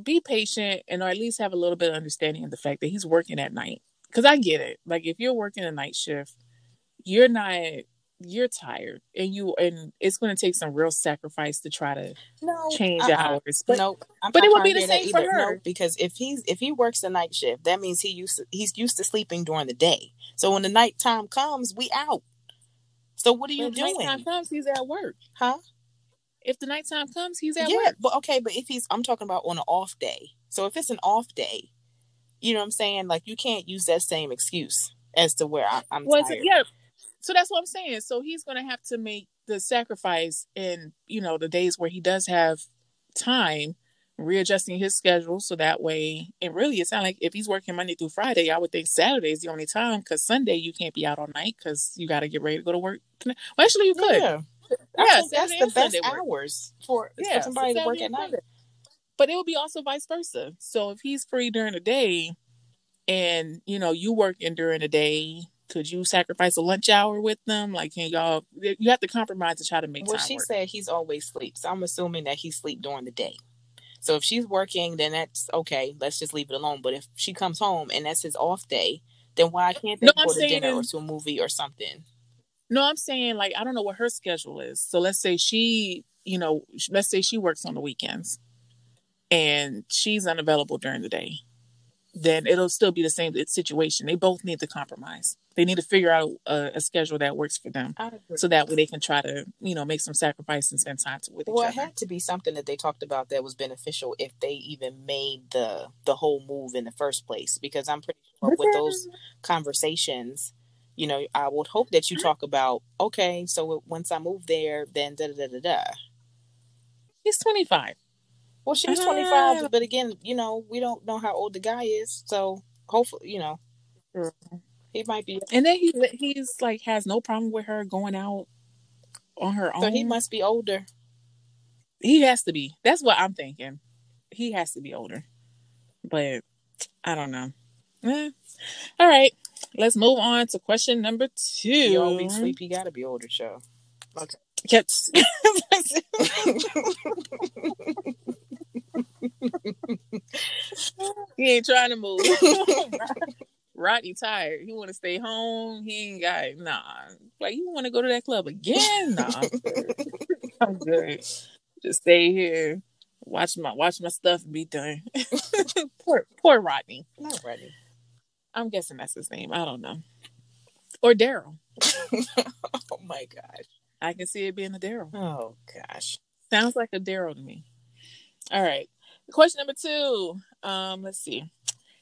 be patient, and or at least have a little bit of understanding of the fact that he's working at night. Because I get it. Like if you're working a night shift, you're not. you're tired and you and it's going to take some real sacrifice to try to no, change uh-uh. hours but, nope, but it would be the same for her no, because if he's if he works a night shift that means he used to, he's used to sleeping during the day, so when the nighttime comes we out. So what are you when doing the nighttime comes, he's at work. Huh? If the nighttime comes he's at yeah, work. But okay, but if he's I'm talking about on an off day. So if it's an off day, you know what I'm saying, like you can't use that same excuse as to where I, I'm well, tired. Yeah. So that's what I'm saying. So he's going to have to make the sacrifice in, you know, the days where he does have time, readjusting his schedule. So that way, and really, it sounds like if he's working Monday through Friday, I would think Saturday is the only time because Sunday you can't be out all night because you got to get ready to go to work. Well, actually, you could. Yeah. I yeah, think that's the best hours for, yeah, for somebody to work at night. But it would be also vice versa. So if he's free during the day and, you know, you working during the day, could you sacrifice a lunch hour with them? Like, can y'all, you have to compromise to try to make well, time Well, she work. Said he's always asleep. So I'm assuming that he sleep during the day. So if she's working, then that's okay. Let's just leave it alone. But if she comes home and that's his off day, then why can't they no, go I'm to dinner or to a movie or something? No, I'm saying, like, I don't know what her schedule is. So let's say she, you know, let's say she works on the weekends and she's unavailable during the day. Then it'll still be the same situation. They both need to compromise. They need to figure out a, a schedule that works for them. So that way they can try to, you know, make some sacrifice and spend time with each other. Well, it had to be something that they talked about that was beneficial if they even made the the whole move in the first place. Because I'm pretty sure with those conversations, you know, I would hope that you talk about, okay, so once I move there, then da-da-da-da-da. He's twenty-five. Well, she's twenty-five, uh, but again, you know, we don't know how old the guy is, so hopefully, you know, he might be. And then he he's like has no problem with her going out on her own. So he must be older. He has to be. That's what I'm thinking. He has to be older, but I don't know. Eh. All right, let's move on to question number two. You all be sleepy. You gotta be older, show. Okay. Yes. He ain't trying to move. Rodney tired. He want to stay home. He ain't got it. Nah. Like, you want to go to that club again? Nah. I'm good. I'm good. Just stay here. Watch my watch my stuff and be done. poor poor Rodney. Not Rodney. I'm guessing that's his name. I don't know. Or Daryl. Oh my gosh. I can see it being a Daryl. Oh gosh. Sounds like a Daryl to me. All right. Question number two. Um, let's see.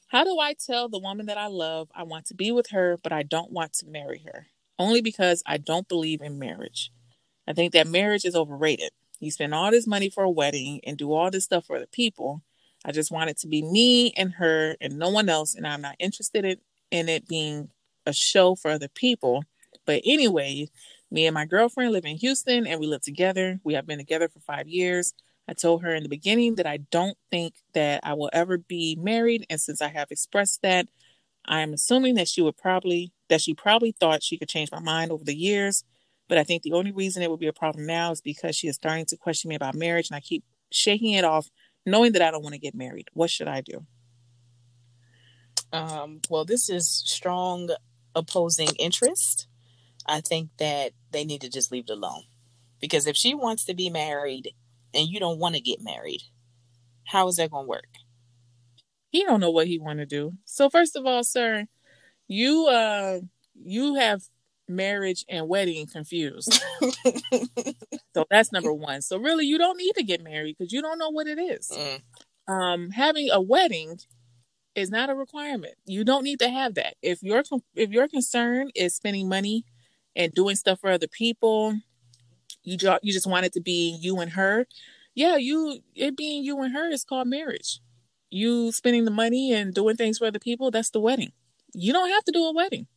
How do I tell the woman that I love I want to be with her, but I don't want to marry her? Only because I don't believe in marriage. I think that marriage is overrated. You spend all this money for a wedding and do all this stuff for the people. I just want it to be me and her and no one else. And I'm not interested in, in it being a show for other people. But anyway, me and my girlfriend live in Houston and we live together. We have been together for five years. I told her in the beginning that I don't think that I will ever be married. And since I have expressed that, I am assuming that she would probably, that she probably thought she could change my mind over the years. But I think the only reason it would be a problem now is because she is starting to question me about marriage and I keep shaking it off, knowing that I don't want to get married. What should I do? Um, well, this is strong opposing interest. I think that they need to just leave it alone. Because if she wants to be married and you don't want to get married, how is that going to work? He don't know what he want to do. So first of all, sir, you uh, you have marriage and wedding confused. So that's number one. So really, you don't need to get married because you don't know what it is. Mm. Um, having a wedding is not a requirement. You don't need to have that. If your if your concern is spending money and doing stuff for other people, you just you just want it to be you and her. Yeah, you it being you and her is called marriage. You spending the money and doing things for other people, that's the wedding. You don't have to do a wedding.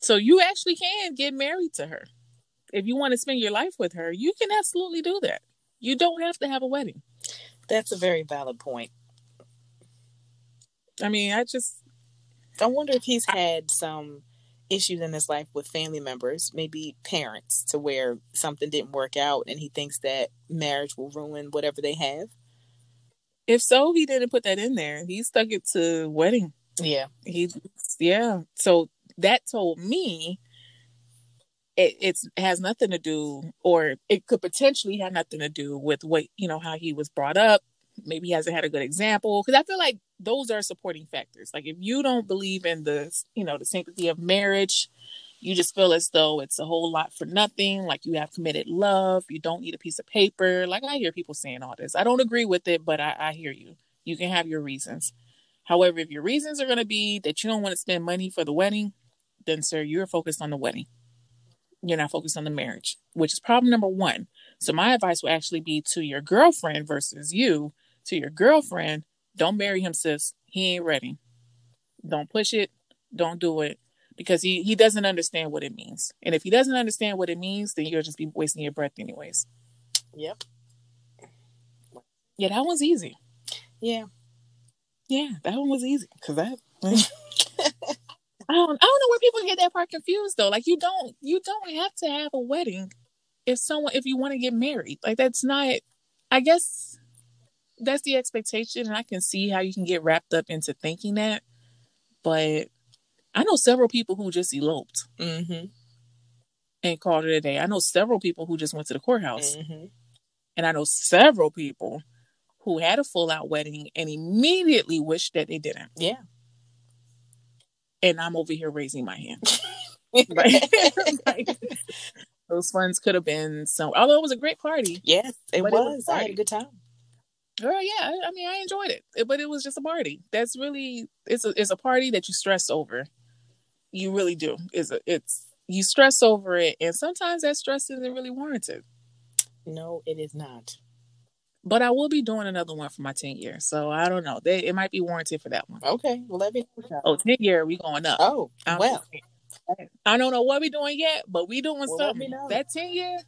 So you actually can get married to her. If you want to spend your life with her, you can absolutely do that. You don't have to have a wedding. That's a very valid point. I mean, I just I wonder if he's had some issues in his life with family members, maybe parents, to where something didn't work out and he thinks that marriage will ruin whatever they have. If so, he didn't put that in there. He stuck it to wedding. Yeah. He yeah. So that told me it it's, has nothing to do, or it could potentially have nothing to do with what, you know, how he was brought up. Maybe he hasn't had a good example, because I feel like those are supporting factors. Like, if you don't believe in the, you know, the sanctity of marriage, you just feel as though it's a whole lot for nothing. Like, you have committed love. You don't need a piece of paper. Like, I hear people saying all this. I don't agree with it, but I, I hear you. You can have your reasons. However, if your reasons are going to be that you don't want to spend money for the wedding, then, sir, you're focused on the wedding. You're not focused on the marriage, which is problem number one. So my advice would actually be to your girlfriend versus you. To your girlfriend, don't marry him, sis. He ain't ready. Don't push it. Don't do it. because he, he doesn't understand what it means. And if he doesn't understand what it means, then you'll just be wasting your breath anyways. Yep. Yeah, that one's easy. Yeah. Yeah, that one was easy. Because that... I don't, I don't know where people get that part confused, though. Like, you don't you don't have to have a wedding if someone if you want to get married. Like, that's not... I guess that's the expectation, and I can see how you can get wrapped up into thinking that. But I know several people who just eloped mm-hmm. and called it a day. I know several people who just went to the courthouse. Mm-hmm. And I know several people who had a full-out wedding and immediately wished that they didn't. Yeah. And I'm over here raising my hand. Like, like, those funds could have been some. Although it was a great party. Yes, it was. It was I had a good time. Girl, yeah. I, I mean, I enjoyed it. it. But it was just a party. That's really, it's a, it's a party that you stress over. You really do. It's, a, it's you stress over it. And sometimes that stress isn't really warranted. No, it is not. But I will be doing another one for my ten year. So I don't know. They, it might be warranted for that one. Okay. Well, let me know. Oh, ten year, we going up. Oh, I'm well. Saying. I don't know what we doing yet, but we doing well, something. That ten year.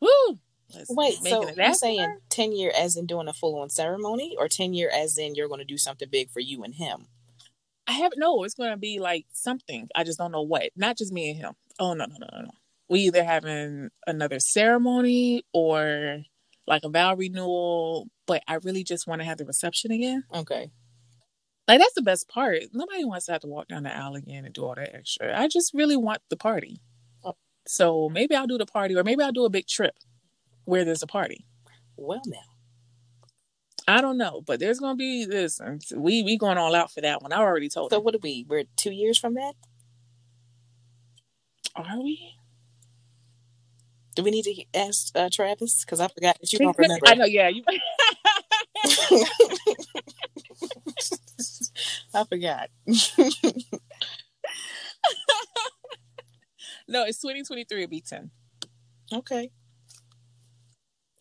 Woo. Let's Wait, so you're saying ten year as in doing a full-on ceremony, or ten year as in you're going to do something big for you and him? I have no, it's going to be like something. I just don't know what. Not just me and him. Oh, no, no, no, no, no. We either having another ceremony or... like a vow renewal, but I really just want to have the reception again. Okay. Like, that's the best part. Nobody wants to have to walk down the aisle again and do all that extra. I just really want the party. Oh. So maybe I'll do the party, or maybe I'll do a big trip where there's a party. Well, now. I don't know, but there's going to be this. We we going all out for that one. I already told you. So him. What are we? We're two years from that? Are we? Do we need to ask uh, Travis? Because I forgot that you don't remember. I know, yeah. You... I forgot. No, it's twenty twenty-three. It'll be ten. Okay.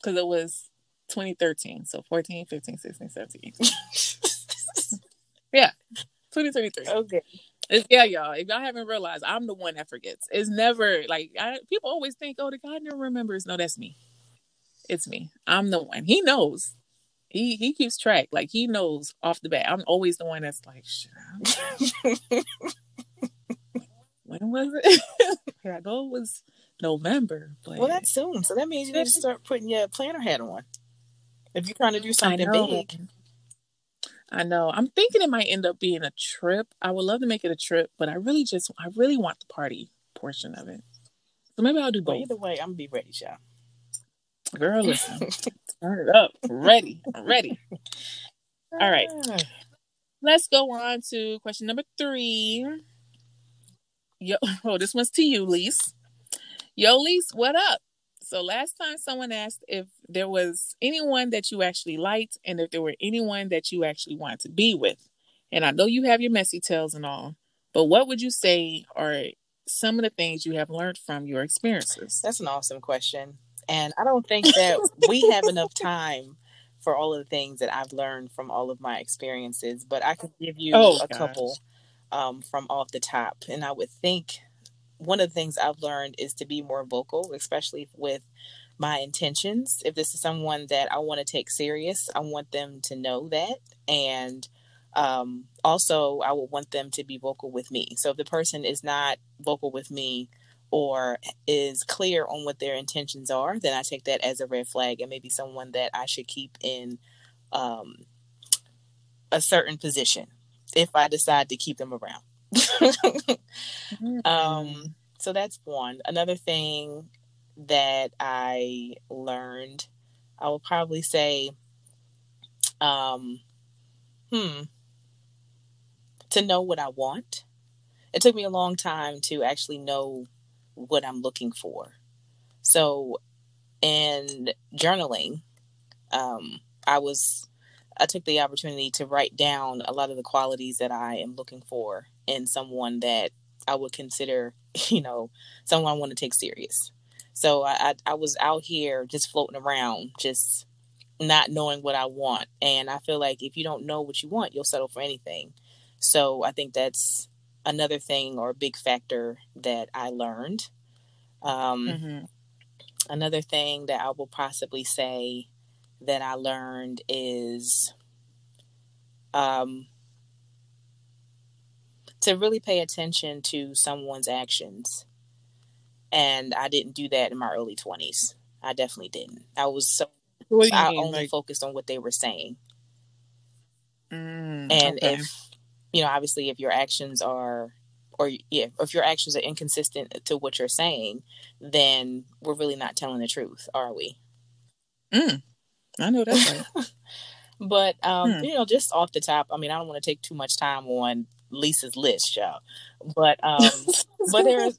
Because it was twenty thirteen. So fourteen, fifteen, sixteen, seventeen. Yeah. twenty twenty-three. Okay. It's, yeah, y'all. If y'all haven't realized, I'm the one that forgets. It's never like I, people always think, "Oh, the guy never remembers." No, that's me. It's me. I'm the one. He knows. He he keeps track. Like, he knows off the bat. I'm always the one that's like, "Shit." When was it? I know it was November. But... Well, that's soon. So that means you need to start putting your planner hat on if you're trying to do something big. I know. I'm thinking it might end up being a trip. I would love to make it a trip, but I really just, I really want the party portion of it. So maybe I'll do both. Well, either way, I'm going to be ready, y'all. Girl, listen. Turn it up. Ready. Ready. All right. Let's go on to question number three. Yo, oh, this one's to you, Lise. Yo, Lise, what up? So last time someone asked if there was anyone that you actually liked and if there were anyone that you actually wanted to be with. And I know you have your messy tales and all, but what would you say are some of the things you have learned from your experiences? That's an awesome question. And I don't think that we have enough time for all of the things that I've learned from all of my experiences, but I can give you oh, a gosh. couple um, from off the top. And I would think... one of the things I've learned is to be more vocal, especially with my intentions. If this is someone that I want to take serious, I want them to know that. And um, also, I would want them to be vocal with me. So if the person is not vocal with me or is clear on what their intentions are, then I take that as a red flag and maybe someone that I should keep in um, a certain position if I decide to keep them around. um so that's one. Another thing that I learned, I will probably say um hmm to know what I want. It took me a long time to actually know what I'm looking for. So in journaling, um I was I took the opportunity to write down a lot of the qualities that I am looking for in someone that I would consider, you know, someone I want to take serious. So I, I, I was out here just floating around, just not knowing what I want. And I feel like if you don't know what you want, you'll settle for anything. So I think that's another thing or a big factor that I learned. Um, mm-hmm. Another thing that I will possibly say that I learned is um, to really pay attention to someone's actions. And I didn't do that in my early twenties. I definitely didn't. I was so, what do you I mean, only like... focused on what they were saying. Mm, and okay. if, you know, obviously if your actions are, or yeah, if your actions are inconsistent to what you're saying, then we're really not telling the truth, are we? Mm, I know that's right. But, um, hmm. you know, just off the top, I mean, I don't want to take too much time on Lisa's list, y'all. But, um, but there's...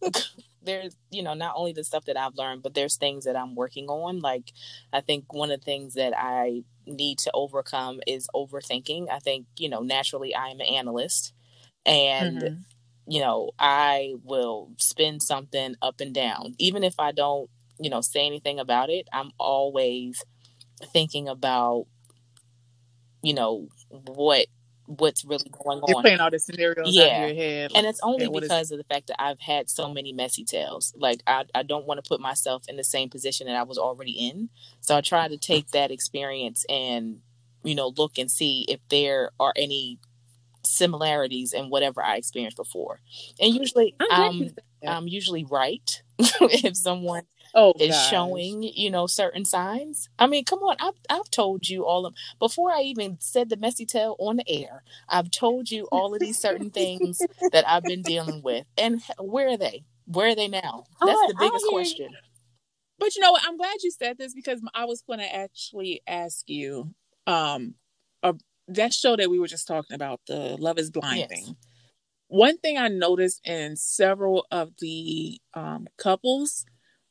there's, you know, not only the stuff that I've learned, but there's things that I'm working on. Like, I think one of the things that I need to overcome is overthinking. I think, you know, naturally I'm an analyst and, mm-hmm. you know, I will spin something up and down. Even if I don't, you know, say anything about it, I'm always thinking about, you know, what, what's really going on. You're playing all the scenarios yeah. out of your head. Like, and it's only hey, because is... of the fact that I've had so many messy tales. Like, I, I don't want to put myself in the same position that I was already in. So I try to take that experience and, you know, look and see if there are any similarities in whatever I experienced before. And usually I'm, um, I'm usually right if someone... Oh, is gosh. showing, you know, certain signs. I mean, come on, I've, I've told you all of, before I even said the messy tale on the air, I've told you all of these certain things that I've been dealing with. And where are they? Where are they now? That's oh, the biggest question. You. But you know what? I'm glad you said this because I was going to actually ask you, um, a, that show that we were just talking about, the Love is Blind yes. thing. One thing I noticed in several of the um, couples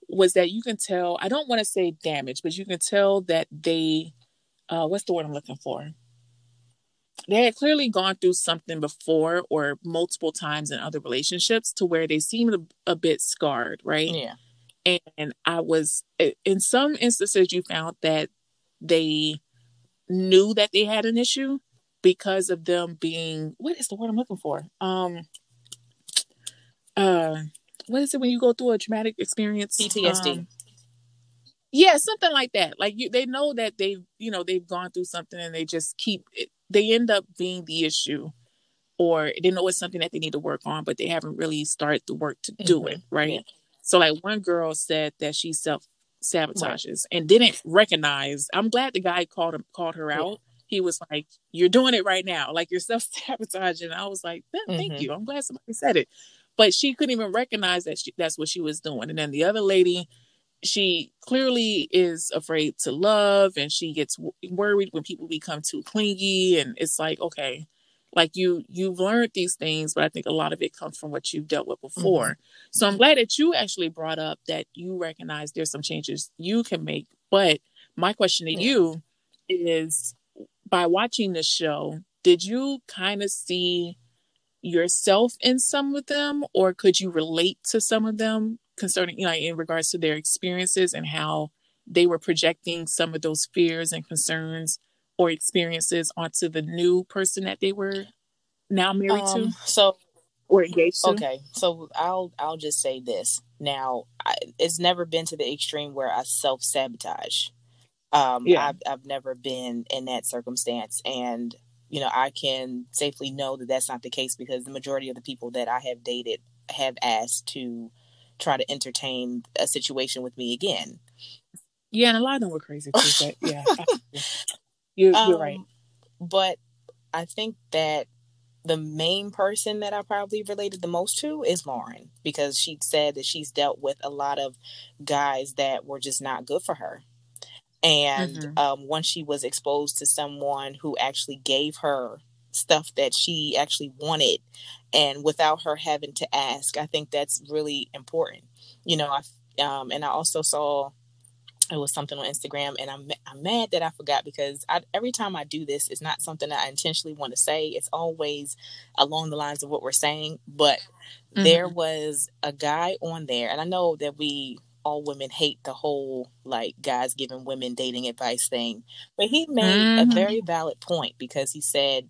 was that you can tell, I don't want to say damage, but you can tell that they, uh, what's the word I'm looking for? They had clearly gone through something before or multiple times in other relationships to where they seemed a, a bit scarred, right? Yeah. And I was, in some instances, you found that they knew that they had an issue because of them being, what is the word I'm looking for? Um, uh, What is it when you go through a traumatic experience? P T S D. Um, yeah, something like that. Like you, they know that they've, you know, they've gone through something and they just keep, it, they end up being the issue or they know it's something that they need to work on, but they haven't really started the work to do mm-hmm. it. Right. Yeah. So like one girl said that she self-sabotages right. and didn't recognize. I'm glad the guy called him, called her out. Yeah. He was like, you're doing it right now. Like you're self-sabotaging. I was like, thank mm-hmm. you. I'm glad somebody said it. But she couldn't even recognize that she, that's what she was doing. And then the other lady, she clearly is afraid to love and she gets w- worried when people become too clingy. And it's like, okay, like you, you've learned these things, but I think a lot of it comes from what you've dealt with before. Mm-hmm. So I'm glad that you actually brought up that you recognize there's some changes you can make. But my question to yeah. you is, by watching this show, did you kind of see yourself in some of them, or could you relate to some of them concerning, you know, in regards to their experiences and how they were projecting some of those fears and concerns or experiences onto the new person that they were now married um, to, so or engaged to? Okay, so I'll I'll just say this now: I, it's never been to the extreme where I self sabotage. Um, yeah. I've I've never been in that circumstance, and you know, I can safely know that that's not the case because the majority of the people that I have dated have asked to try to entertain a situation with me again. Yeah, and a lot of them were crazy too, but yeah, you're, um, you're right. But I think that the main person that I probably related the most to is Lauren because she said that she's dealt with a lot of guys that were just not good for her. And mm-hmm. um, once she was exposed to someone who actually gave her stuff that she actually wanted and without her having to ask, I think that's really important. You know, I, um, and I also saw it was something on Instagram and I'm, I'm mad that I forgot because I, every time I do this, it's not something that I intentionally want to say. It's always along the lines of what we're saying. But mm-hmm. there was a guy on there and I know that we... all women hate the whole like guys giving women dating advice thing, but he made mm-hmm. a very valid point because he said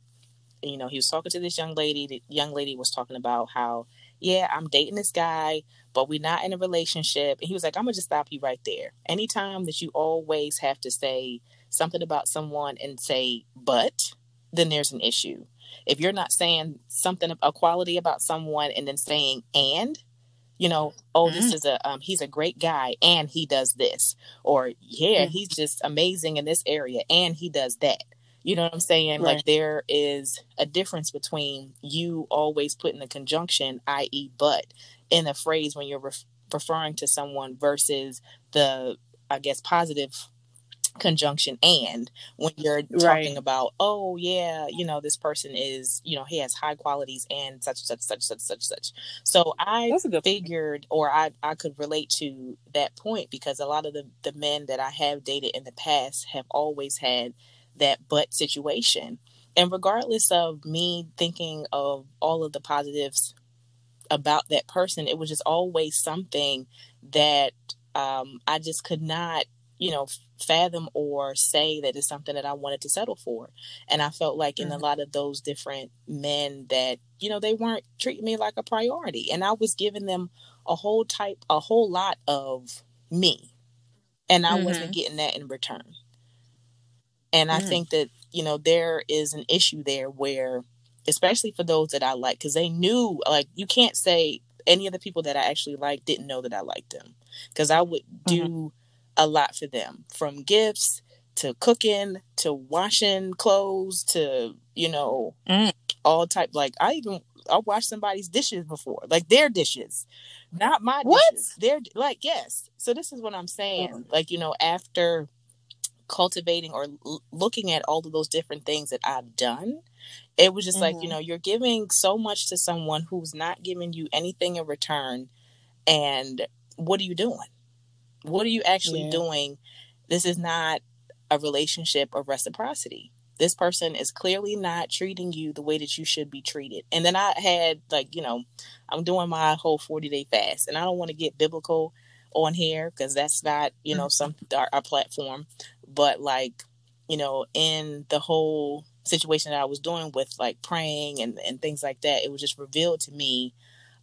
you know, he was talking to this young lady. The young lady was talking about how, yeah, I'm dating this guy, but we're not in a relationship. And he was like, I'm going to just stop you right there. Anytime that you always have to say something about someone and say, but, then there's an issue. If you're not saying something, a quality about someone and then saying, and, you know, oh, this is a, um, he's a great guy and he does this, or yeah, he's just amazing in this area and he does that. You know what I'm saying? Right. Like, there is a difference between you always putting the conjunction, that is but, in a phrase when you're re- referring to someone versus the, I guess, positive conjunction and when you're talking right. about, oh yeah, you know, this person is, you know, he has high qualities and such such such such such such. So I figured point. or I, I could relate to that point because a lot of the, the men that I have dated in the past have always had that but situation. And regardless of me thinking of all of the positives about that person, it was just always something that um, I just could not, you know, fathom or say that it's something that I wanted to settle for. And I felt like in a lot of those different men that, you know, they weren't treating me like a priority. And I was giving them a whole type, a whole lot of me. And I mm-hmm. wasn't getting that in return. And I mm-hmm. think that, you know, there is an issue there where, especially for those that I like, because they knew, like, you can't say any of the people that I actually liked didn't know that I liked them. Because I would do mm-hmm. a lot for them, from gifts to cooking to washing clothes to, you know, mm. all type. Like, I even I washed somebody's dishes before, like their dishes, not my what? dishes. They're like, yes. So this is what I'm saying. Mm. Like, you know, after cultivating or l- looking at all of those different things that I've done, it was just mm-hmm. like, you know, you're giving so much to someone who's not giving you anything in return. And what are you doing? What are you actually yeah. doing? This is not a relationship of reciprocity. This person is clearly not treating you the way that you should be treated. And then I had, like, you know, I'm doing my whole forty day fast, and I don't want to get biblical on here because that's not, you know, some our, our platform. But, like, you know, in the whole situation that I was doing with, like, praying and, and things like that, it was just revealed to me,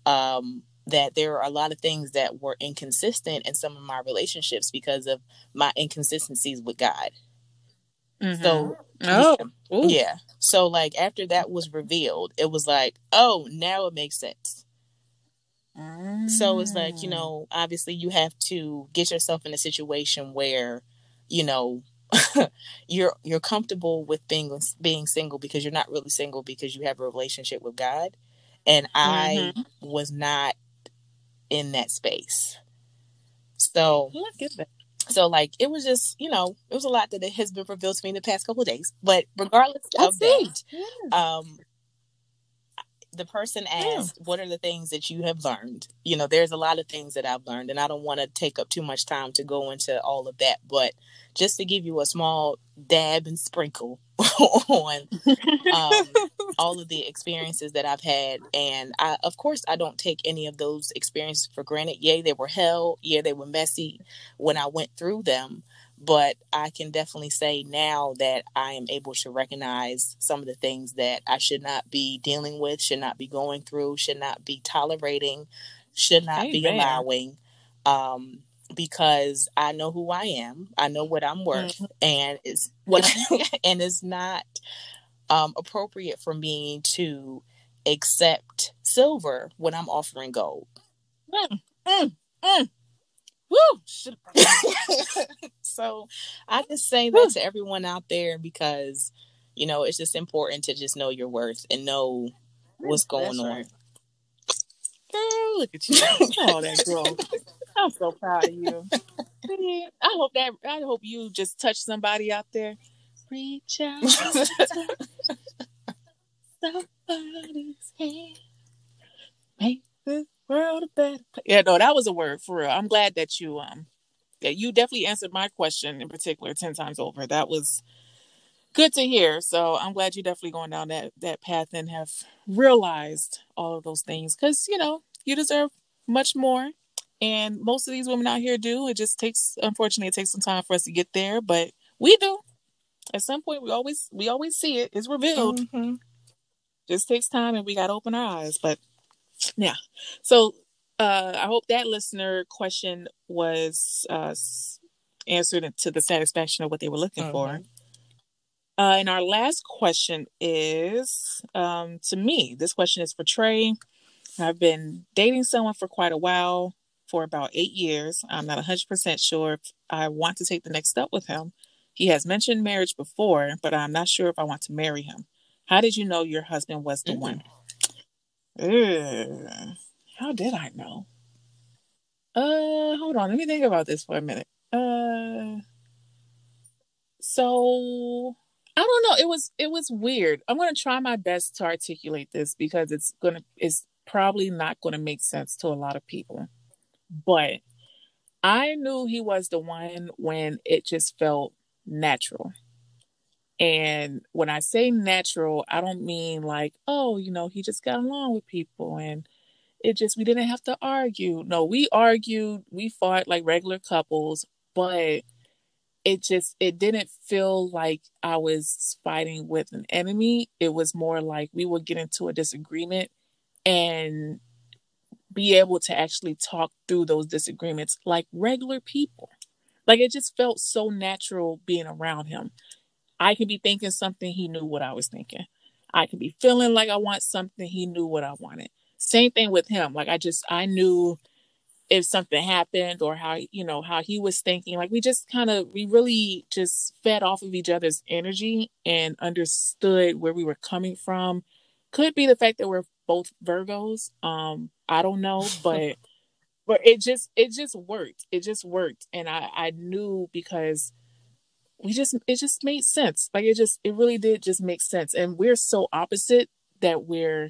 um, that there are a lot of things that were inconsistent in some of my relationships because of my inconsistencies with God. Mm-hmm. So, oh. yeah. yeah. So, like, after that was revealed, it was like, oh, now it makes sense. Mm. So it's like, you know, obviously you have to get yourself in a situation where, you know, you're you're comfortable with being being single because you're not really single because you have a relationship with God. And I mm-hmm. was not in that space. So, so like, it was just, you know, it was a lot that has been revealed to me in the past couple of days. But regardless That's of that, yeah. um, the person asked, yeah. what are the things that you have learned? You know, there's a lot of things that I've learned, and I don't want to take up too much time to go into all of that. But just to give you a small dab and sprinkle on um, all of the experiences that I've had. And I, of course, I don't take any of those experiences for granted. Yeah, they were hell. Yeah, they were messy when I went through them. But I can definitely say now that I am able to recognize some of the things that I should not be dealing with, should not be going through, should not be tolerating, should not Amen. be allowing, um, because I know who I am. I know what I'm worth, mm-hmm. and it's what and it's not um, appropriate for me to accept silver when I'm offering gold. Mm, mm, mm. Woo! So I just say that Woo. to everyone out there, because, you know, it's just important to just know your worth and know what's going That's on. Right. Girl, look at you! Oh, that girl! I'm so proud of you. I hope that I hope you just touch somebody out there. Reach out, touch somebody's hand, make this world a better place. Yeah, no, that was a word for real. I'm glad that you um, yeah, you definitely answered my question in particular ten times over. That was good to hear. So I'm glad you're definitely going down that that path and have realized all of those things, because, you know, you deserve much more. And most of these women out here do. It just takes, unfortunately, it takes some time for us to get there, but we do. At some point, we always we always see it. It's revealed. Mm-hmm. just takes time, and we got to open our eyes. But yeah, so uh, I hope that listener question was uh, answered to the satisfaction of what they were looking mm-hmm. for. Uh, and our last question is, um, to me, this question is for Trey. I've been dating someone for quite a while, for about eight years. I'm not one hundred percent sure if I want to take the next step with him. He has mentioned marriage before, but I'm not sure if I want to marry him. How did you know your husband was the mm. one? Ugh. How did I know? Uh, hold on. Let me think about this for a minute. Uh, so... I don't know. It was it was weird. I'm going to try my best to articulate this because it's going to it's probably not going to make sense to a lot of people. But I knew he was the one when it just felt natural. And when I say natural, I don't mean like, oh, you know, he just got along with people and it just, we didn't have to argue. No, we argued, we fought like regular couples, but It just, it didn't feel like I was fighting with an enemy. It was more like we would get into a disagreement and be able to actually talk through those disagreements like regular people. Like, it just felt so natural being around him. I could be thinking something, he knew what I was thinking. I could be feeling like I want something, he knew what I wanted. Same thing with him. Like, I just, I knew... if something happened or how, you know, how he was thinking, like we just kind of, we really just fed off of each other's energy and understood where we were coming from. Could be the fact that we're both Virgos. Um, I don't know, but, but it just, it just worked. It just worked. And I, I knew because we just, it just made sense. Like it just, it really did just make sense. And we're so opposite that we're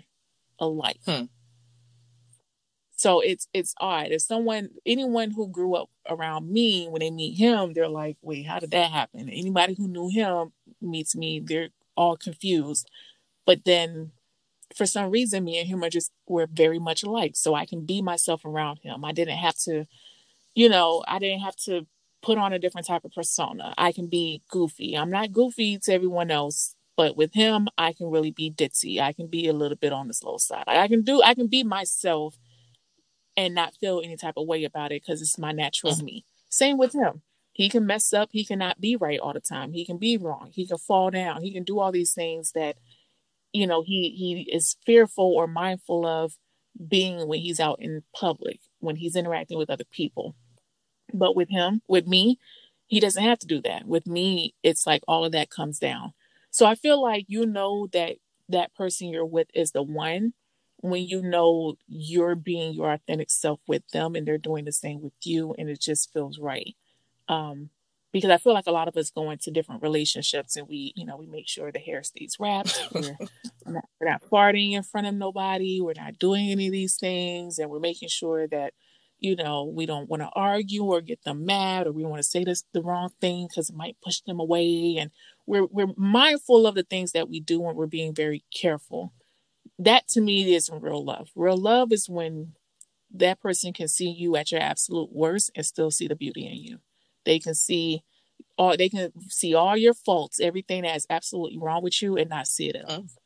alike. Hmm. So it's it's odd. If someone, anyone who grew up around me, when they meet him, they're like, wait, how did that happen? Anybody who knew him meets me, they're all confused. But then for some reason, me and him are just, we're very much alike. So I can be myself around him. I didn't have to, you know, I didn't have to put on a different type of persona. I can be goofy. I'm not goofy to everyone else. But with him, I can really be ditzy. I can be a little bit on the slow side. I can do, I can be myself and not feel any type of way about it because it's my natural me. Same with him. He can mess up. He cannot be right all the time. He can be wrong. He can fall down. He can do all these things that, you know, he, he is fearful or mindful of being when he's out in public, when he's interacting with other people. But with him, with me, he doesn't have to do that. With me, it's like all of that comes down. So I feel like, you know, that that person you're with is the one when you know you're being your authentic self with them and they're doing the same with you and it just feels right. Um, because I feel like a lot of us go into different relationships and we, you know, we make sure the hair stays wrapped. We're, not, we're not farting in front of nobody. We're not doing any of these things. And we're making sure that, you know, we don't want to argue or get them mad or we want to say this, the wrong thing because it might push them away. And we're we're mindful of the things that we do and we're being very careful. That to me isn't real love. Real love is when that person can see you at your absolute worst and still see the beauty in you. They can see all they can see all your faults, everything that is absolutely wrong with you, and not see it at all. Mm-hmm.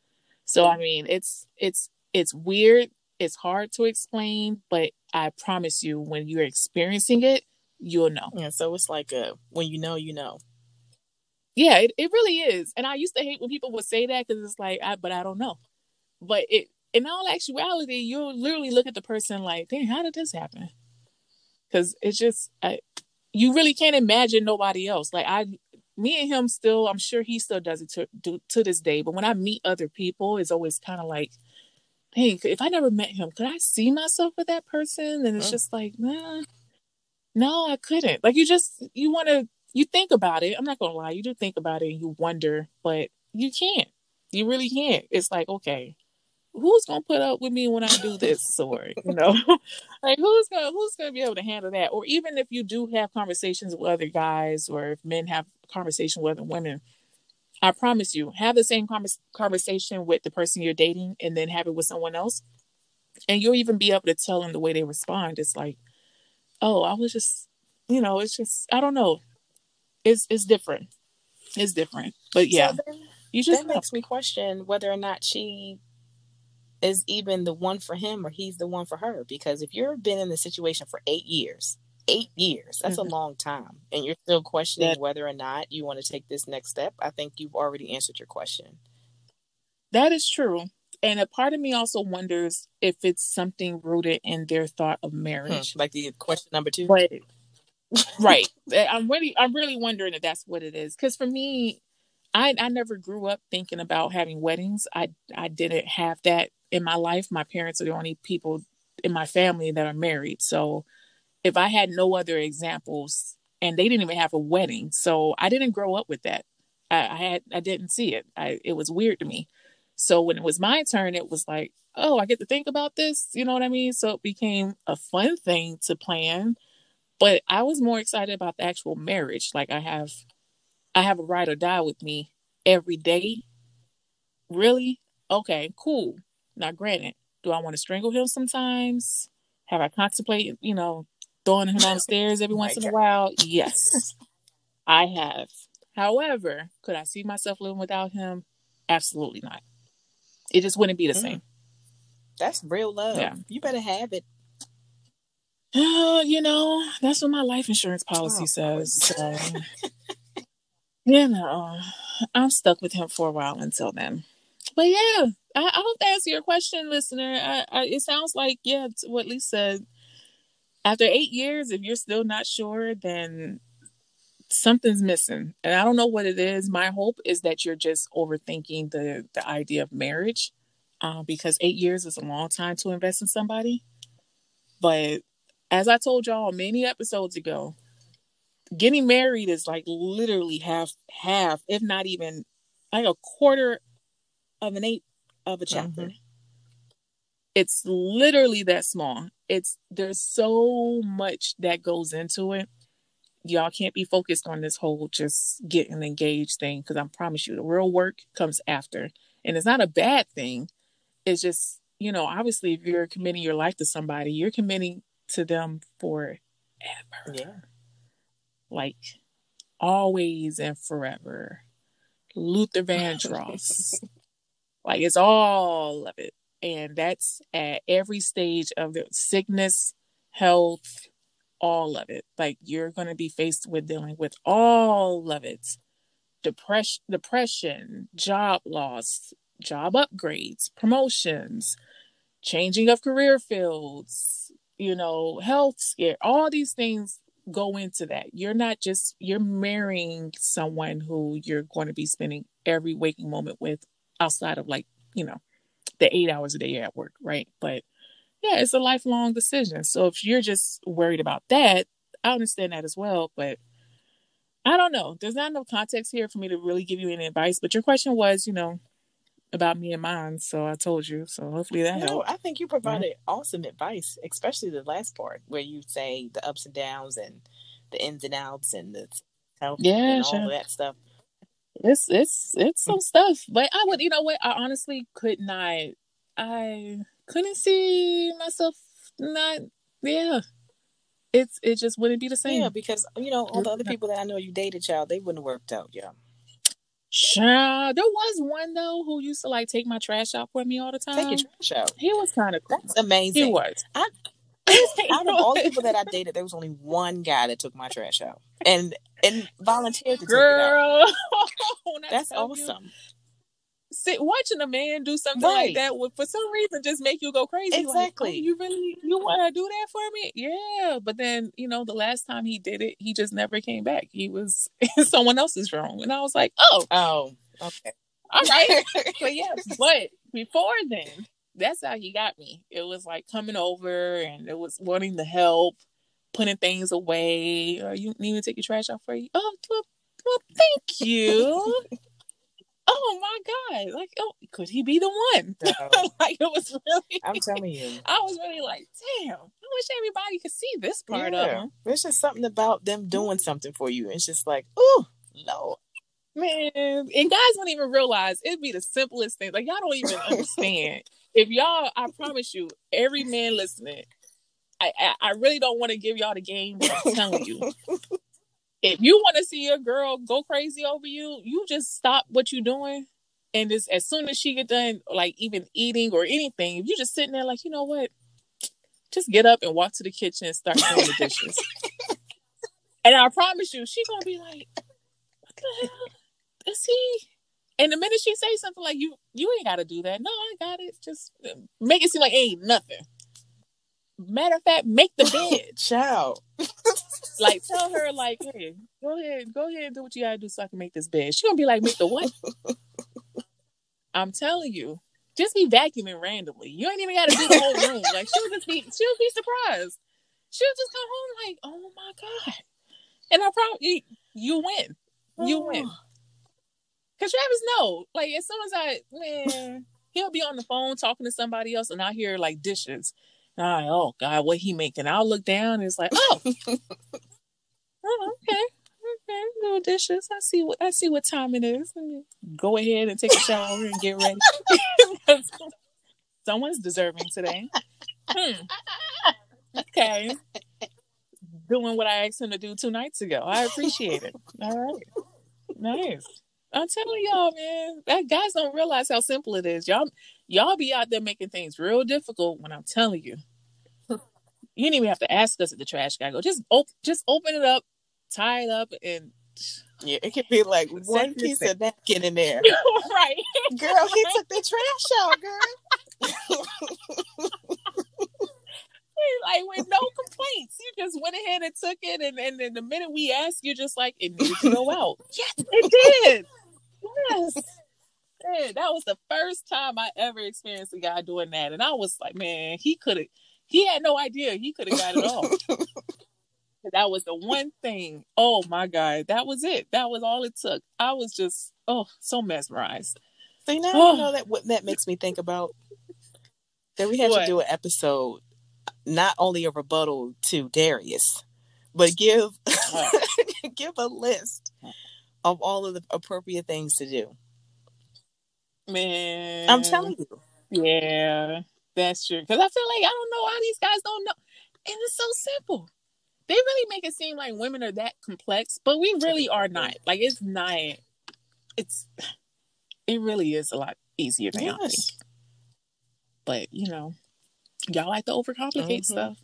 So I mean, it's it's it's weird. It's hard to explain, but I promise you, when you're experiencing it, you'll know. Yeah. So it's like a when you know, you know. Yeah, it it really is. And I used to hate when people would say that because it's like, I, but I don't know. But it, in all actuality, you'll literally look at the person like, dang, how did this happen? Because it's just, I, you really can't imagine nobody else. Like, I, me and him still, I'm sure he still does it to, to, to this day. But when I meet other people, it's always kind of like, dang, if I never met him, could I see myself with that person? And it's oh. just like, nah, no, I couldn't. Like, you just, you want to, you think about it. I'm not going to lie. You do think about it and you wonder, but you can't. You really can't. It's like, okay. Who's gonna put up with me when I do this, or you know, like who's gonna who's gonna be able to handle that? Or even if you do have conversations with other guys, or if men have conversation with other women, I promise you, have the same com- conversation with the person you're dating, and then have it with someone else, and you'll even be able to tell them the way they respond. It's like, oh, I was just, you know, it's just I don't know, it's it's different, it's different, but yeah, so then, you just that know. Makes me question whether or not she is even the one for him or he's the one for her. Because if you've been in the situation for eight years, eight years, that's mm-hmm. a long time. And you're still questioning that, whether or not you want to take this next step. I think you've already answered your question. That is true. And a part of me also wonders if it's something rooted in their thought of marriage. Hmm, like the question number two. But, right. I'm really, I'm really wondering if that's what it is. Because for me, I, I never grew up thinking about having weddings. I, I didn't have that in my life. My parents are the only people in my family that are married. So if I had no other examples, and they didn't even have a wedding, so I didn't grow up with that. I, I had, I didn't see it. I, it was weird to me. So when it was my turn, it was like, oh, I get to think about this. You know what I mean? So it became a fun thing to plan, but I was more excited about the actual marriage. Like I have, I have a ride or die with me every day. Really? Okay, cool. Now, granted, do I want to strangle him sometimes? Have I contemplated, you know, throwing him downstairs every once in a while? Yes, I have. However, could I see myself living without him? Absolutely not. It just wouldn't be the mm. same. That's real love. Yeah. You better have it. Uh, you know, that's what my life insurance policy oh, says. So, you know, I'm stuck with him for a while until then. But yeah, I, I hope that answers your question, listener. I, I, it sounds like, yeah, what Lise said. After eight years, if you're still not sure, then something's missing. And I don't know what it is. My hope is that you're just overthinking the, the idea of marriage uh, because eight years is a long time to invest in somebody. But as I told y'all many episodes ago, getting married is like literally half, half, if not even like a quarter of an eighth of a chapter. Mm-hmm. It's literally that small. It's there's so much that goes into it. Y'all can't be focused on this whole just getting engaged thing, because I promise you the real work comes after. And it's not a bad thing. It's just, you know, obviously if you're committing your life to somebody, you're committing to them forever. Yeah. Like always and forever. Luther Vandross. Like it's all of it. And that's at every stage of the sickness, health, all of it. Like you're going to be faced with dealing with all of it. Depression, depression, job loss, job upgrades, promotions, changing of career fields, you know, health scare, all these things go into that. You're not just, you're marrying someone who you're going to be spending every waking moment with outside of like, you know, the eight hours a day at work, right? But yeah, it's a lifelong decision. So if you're just worried about that, I understand that as well. But I don't know. There's not enough context here for me to really give you any advice. But your question was, you know, about me and mine. So I told you. So hopefully that no, helped. I think you provided yeah. awesome advice, especially the last part where you say the ups and downs and the ins and outs and the health yeah, and all sure. that stuff. It's it's it's some stuff. But I would, you know what? I honestly could not. I couldn't see myself not. Yeah, it's it just wouldn't be the same. Yeah, because you know all the other people that I know you dated, child, they wouldn't have worked out. Yeah, child. There was one though who used to like take my trash out for me all the time. Take your trash out. He was kind of cool. That's amazing. He was. I, out of all the people that I dated, there was only one guy that took my trash out and and volunteered to Girl. Take it out. That's awesome. You, sit watching a man do something right. like that would, for some reason, just make you go crazy. Exactly. Like, oh, you really you want to do that for me? Yeah. But then you know, the last time he did it, he just never came back. He was in someone else's room, and I was like, oh, oh, okay, all right. But yeah, but before then. That's how he got me. It was like coming over and it was wanting to help, putting things away. Or you need me to take your trash out for you? Oh, well, well thank you. Oh my God. Like, oh, could he be the one? No. Like, it was really. I'm telling you. I was really like, damn, I wish everybody could see this part yeah. of him. There's just something about them doing something for you. It's just like, oh, Lord. Man. And guys don't even realize it'd be the simplest thing. Like, y'all don't even understand. If y'all, I promise you, every man listening, I, I, I really don't want to give y'all the game, but I'm telling you. If you want to see your girl go crazy over you, you just stop what you're doing And it's, as soon as she get done, like even eating or anything, if you're just sitting there like, you know what? Just get up and walk to the kitchen and start doing the dishes. And I promise you, she's going to be like, what the hell? Is he? And the minute she say something like, you you ain't got to do that. No, I got it. Just make it seem like it ain't nothing. Matter of fact, make the bed, child. Like, tell her, like, hey, go ahead. Go ahead and do what you got to do so I can make this bed. She's going to be like, make the what? I'm telling you. Just be vacuuming randomly. You ain't even got to do the whole room. Like, she'll just be, she'll be surprised. She'll just come home like, oh, my God. And I probably, you, you win. You win. Because Travis, no. Like, as soon as I, man, he'll be on the phone talking to somebody else, and I hear, like, dishes. And I'm like, oh, God, what he making? I'll look down, and it's like, oh. Oh, okay. Okay, little dishes. I see what I see what time it is. Let me go ahead and take a shower and get ready. Someone's deserving today. Hmm. Okay. Doing what I asked him to do two nights ago. I appreciate it. All right. Nice. I'm telling y'all, man, that guys don't realize how simple it is. Y'all y'all be out there making things real difficult when I'm telling you. You didn't even have to ask us at the trash guy. Go just op- just open it up. Tie it up and yeah, it could be like one piece of napkin in there. Right. Girl, he took the trash out, girl. Like with no complaints. You just went ahead and took it, and, and then the minute we asked, you're just like, it needed to go out. Yes, it did. Yes. Man, that was the first time I ever experienced a guy doing that. And I was like, man, he could have he had no idea he could have got it all. That was the one thing. Oh my God, that was it. That was all it took. I was just oh so mesmerized. See now, oh. You know that what that makes me think about that we have what? to do an episode, not only a rebuttal to Darius, but give oh. give a list of all of the appropriate things to do. Man, I'm telling you. Yeah, that's true. Because I feel like I don't know why these guys don't know, and it's so simple. They really make it seem like women are that complex, but we really are not. Like, it's not. It's it really is a lot easier than yes. I think. But you know, y'all like to overcomplicate mm-hmm. stuff.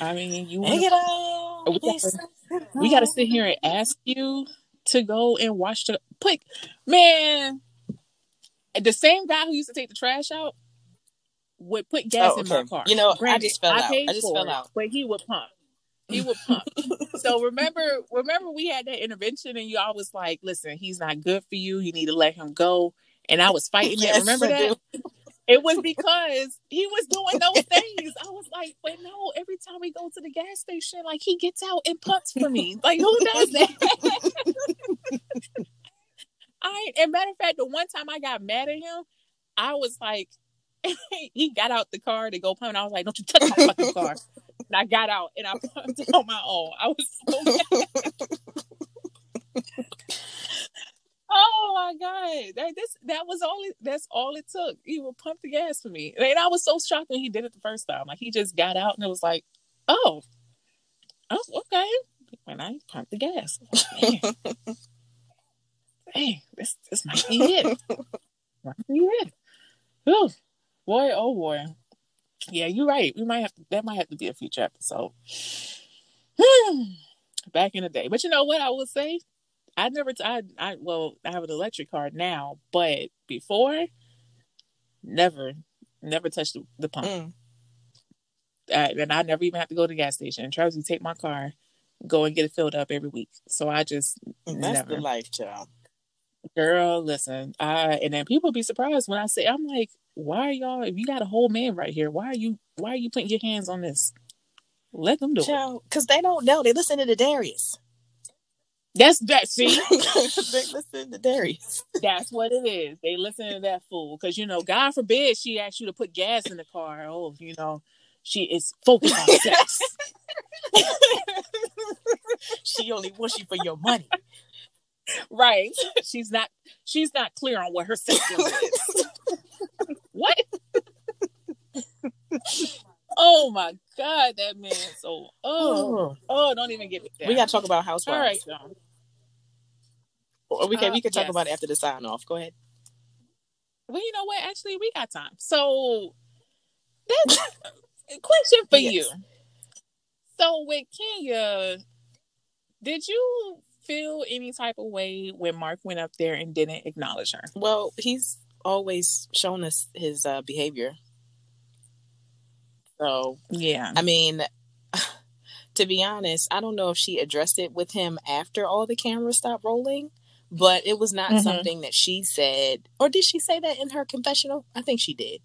I mean, you wanna, it all, we, gotta, it we gotta sit here and ask you to go and watch the put man. The same guy who used to take the trash out would put gas oh, in okay. my car. You know, Granted, I just fell I out. I just fell it, out. But he would pump. He would pump. So remember, remember we had that intervention and you all was like, listen, he's not good for you. You need to let him go. And I was fighting yes, it. Remember that? It was because he was doing those things. I was like, but no, every time we go to the gas station, like he gets out and pumps for me. Like who does that? I, and matter of fact, the one time I got mad at him, I was like, he got out the car to go pump. And I was like, don't you touch my fucking car. And I got out and I pumped on my own. I was so mad. Oh my God. That, this, that was all it, that's all it took. He would pump the gas for me. And I was so shocked when he did it the first time. Like he just got out and it was like, oh, oh okay. When I pumped the gas. Like, man. Hey, this, this might be it. Might be it. Whew. Boy, oh boy. Yeah, you're right. We might have to, that might have to be a future episode. Back in the day. But you know what I will say? I never, t- I, I, well, I have an electric car now, but before, never, never touched the, the pump. Mm. Uh, and I never even have to go to the gas station. Travis would take my car, go and get it filled up every week. So I just, That's never. the life, child. Girl, listen. I, and then people be surprised when I say, I'm like, why are y'all, if you got a whole man right here, why are you why are you putting your hands on this? Let them do Child, it. Because they don't know. They listen to the Darius. That's that, see? They listen to Darius. That's what it is. They listen to that fool. Because, you know, God forbid she asked you to put gas in the car. Oh, you know, she is focused on sex. She only wants you for your money. Right. She's not she's not clear on what her system is. What? Oh my God, that man is so oh oh don't even get me there. We gotta talk about housewives. All right, John. Or we can uh, we can talk yes. about it after the sign off. Go ahead. well, you know what? Actually, we got time. So that's a question for yes. you. So with Kenya, did you feel any type of way when Mark went up there and didn't acknowledge her? Well, he's always shown us his uh, behavior. So, yeah, I mean, to be honest, I don't know if she addressed it with him after all the cameras stopped rolling, but it was not mm-hmm. something that she said. Or did she say that in her confessional? I think she did.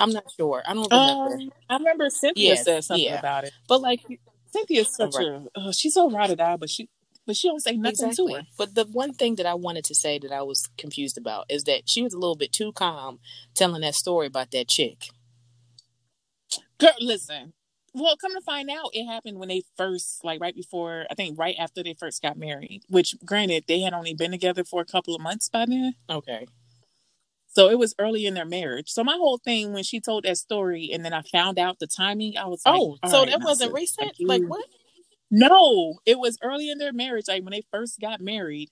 I'm not sure. I don't remember. Um, I remember Cynthia yes, said something yeah. about it. But like Cynthia's such right. a uh, she's so ride or die, but she but she don't say nothing exactly. to her. But the one thing that I wanted to say that I was confused about is that she was a little bit too calm telling that story about that chick. Girl, listen. Well, come to find out, it happened when they first, like right before, I think right after they first got married, which granted, they had only been together for a couple of months by then. Okay. So it was early in their marriage. So my whole thing, when she told that story and then I found out the timing, I was like, oh, so right, that wasn't recent? Like, like what? No, it was early in their marriage. Like when they first got married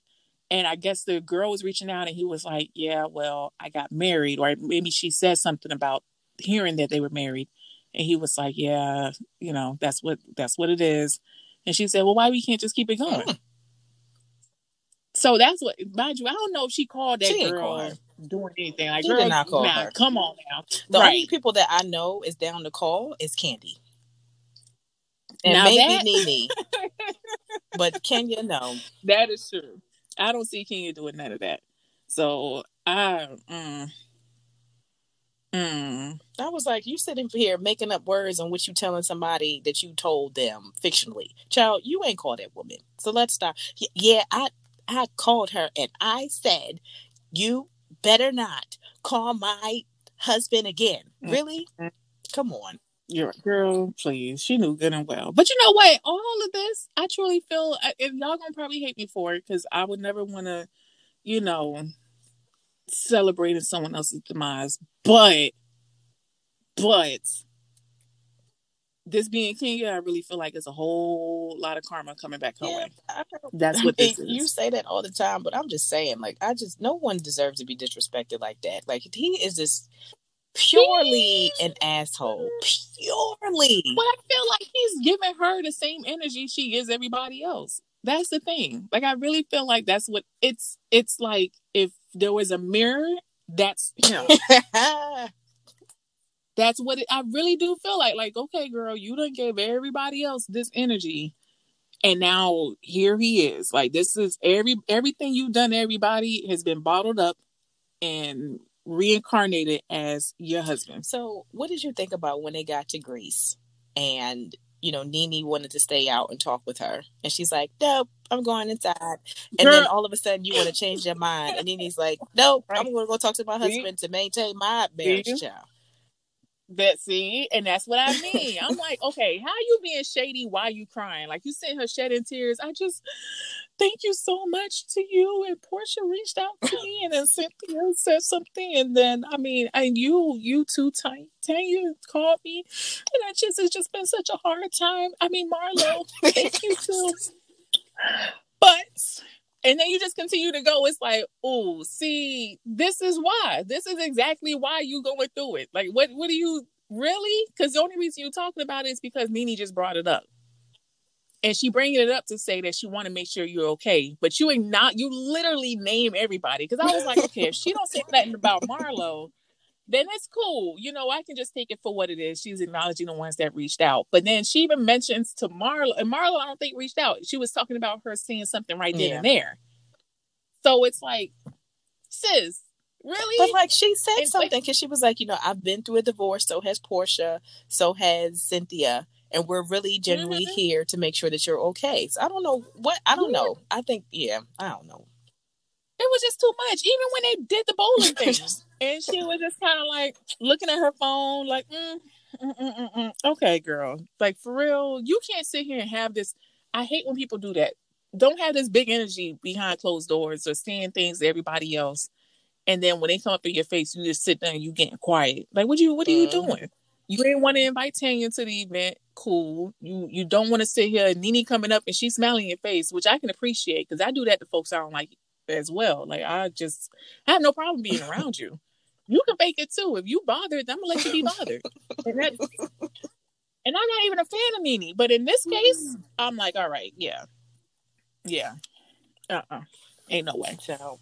and I guess the girl was reaching out and he was like, yeah, well, I got married. Or maybe she said something about hearing that they were married. And he was like, yeah, you know, that's what that's what it is. And she said, well, why we can't just keep it going? Mm. So that's what, mind you, I don't know if she called that she girl call doing anything. Like, she girl, did not call nah, her. Come on now. The right. only people that I know is down to call is Candy. And now maybe that... Nene. But Kenya, no. That is true. I don't see Kenya doing none of that. So, I... Mm, Mm. I was like, you sitting here making up words on what you telling somebody that you told them fictionally. Child, you ain't called that woman. So let's stop. Y- yeah, I I called her and I said, you better not call my husband again. Mm. Really? Mm. Come on. You're girl, please. She knew good and well. But you know what? All of this, I truly feel, if y'all gonna probably hate me for it, because I would never want to, you know, celebrating someone else's demise, but but this being Kenya, I really feel like it's a whole lot of karma coming back her yeah, way. That's what this I mean, is. You say that all the time, but I'm just saying, like, I just no one deserves to be disrespected like that. Like he is just purely an asshole. Purely. But I feel like he's giving her the same energy she gives everybody else. That's the thing. Like I really feel like that's what it's it's like if there was a mirror, that's him. That's what it, I really do feel like. Like, okay, girl, you done gave everybody else this energy. And now here he is. Like this is every everything you've done to everybody has been bottled up and reincarnated as your husband. So what did you think about when they got to Greece and you know, Nene wanted to stay out and talk with her. And she's like, nope, I'm going inside. And Girl. Then all of a sudden you want to change your mind. And Nene's like, nope, right. I'm going to go talk to my husband see? To maintain my marriage see? Child. That, see? And that's what I mean. I'm like, okay, how you being shady? Why you crying? Like you sitting her shedding tears. I just thank you so much to you. And Portia reached out to me and then Cynthia said something. And then, I mean, and you, you two times. Tanya called me and I just it's just been such a hard time. I mean Marlo, thank you too. But and then you just continue to go. It's like, oh, see, this is why. This is exactly why you going through it. Like what what do you really? Because the only reason you're talking about it is because Nene just brought it up. And she bringing it up to say that she want to make sure you're okay. But you ain't not you literally name everybody. Because I was like, okay, if she don't say nothing about Marlo, then it's cool. You know, I can just take it for what it is. She's acknowledging the ones that reached out. But then she even mentions to Marlo, and Marlo, I don't think reached out. She was talking about her seeing something right there yeah. and there. So it's like, sis, really? But like she said and something because like, she was like, you know, I've been through a divorce. So has Portia. So has Cynthia. And we're really genuinely mm-hmm. here to make sure that you're okay. So I don't know what, I don't know. I think, yeah, I don't know. It was just too much. Even when they did the bowling thing. And she was just kind of like looking at her phone like, mm, mm, mm, mm, mm. Okay, girl. Like, for real, you can't sit here and have this. I hate when people do that. Don't have this big energy behind closed doors or saying things to everybody else. And then when they come up in your face, you just sit there and you getting quiet. Like, what you? What are you mm. doing? You ain't want to invite Tanya to the event. Cool. You you don't want to sit here and Nene coming up and she's smiling in your face, which I can appreciate because I do that to folks I don't like as well. Like, I just I have no problem being around you. You can fake it too. If you bothered, I'm gonna let you be bothered. And, that, and I'm not even a fan of Nene, but in this case, I'm like, all right, yeah, yeah, uh, uh-uh. uh, ain't no way. So,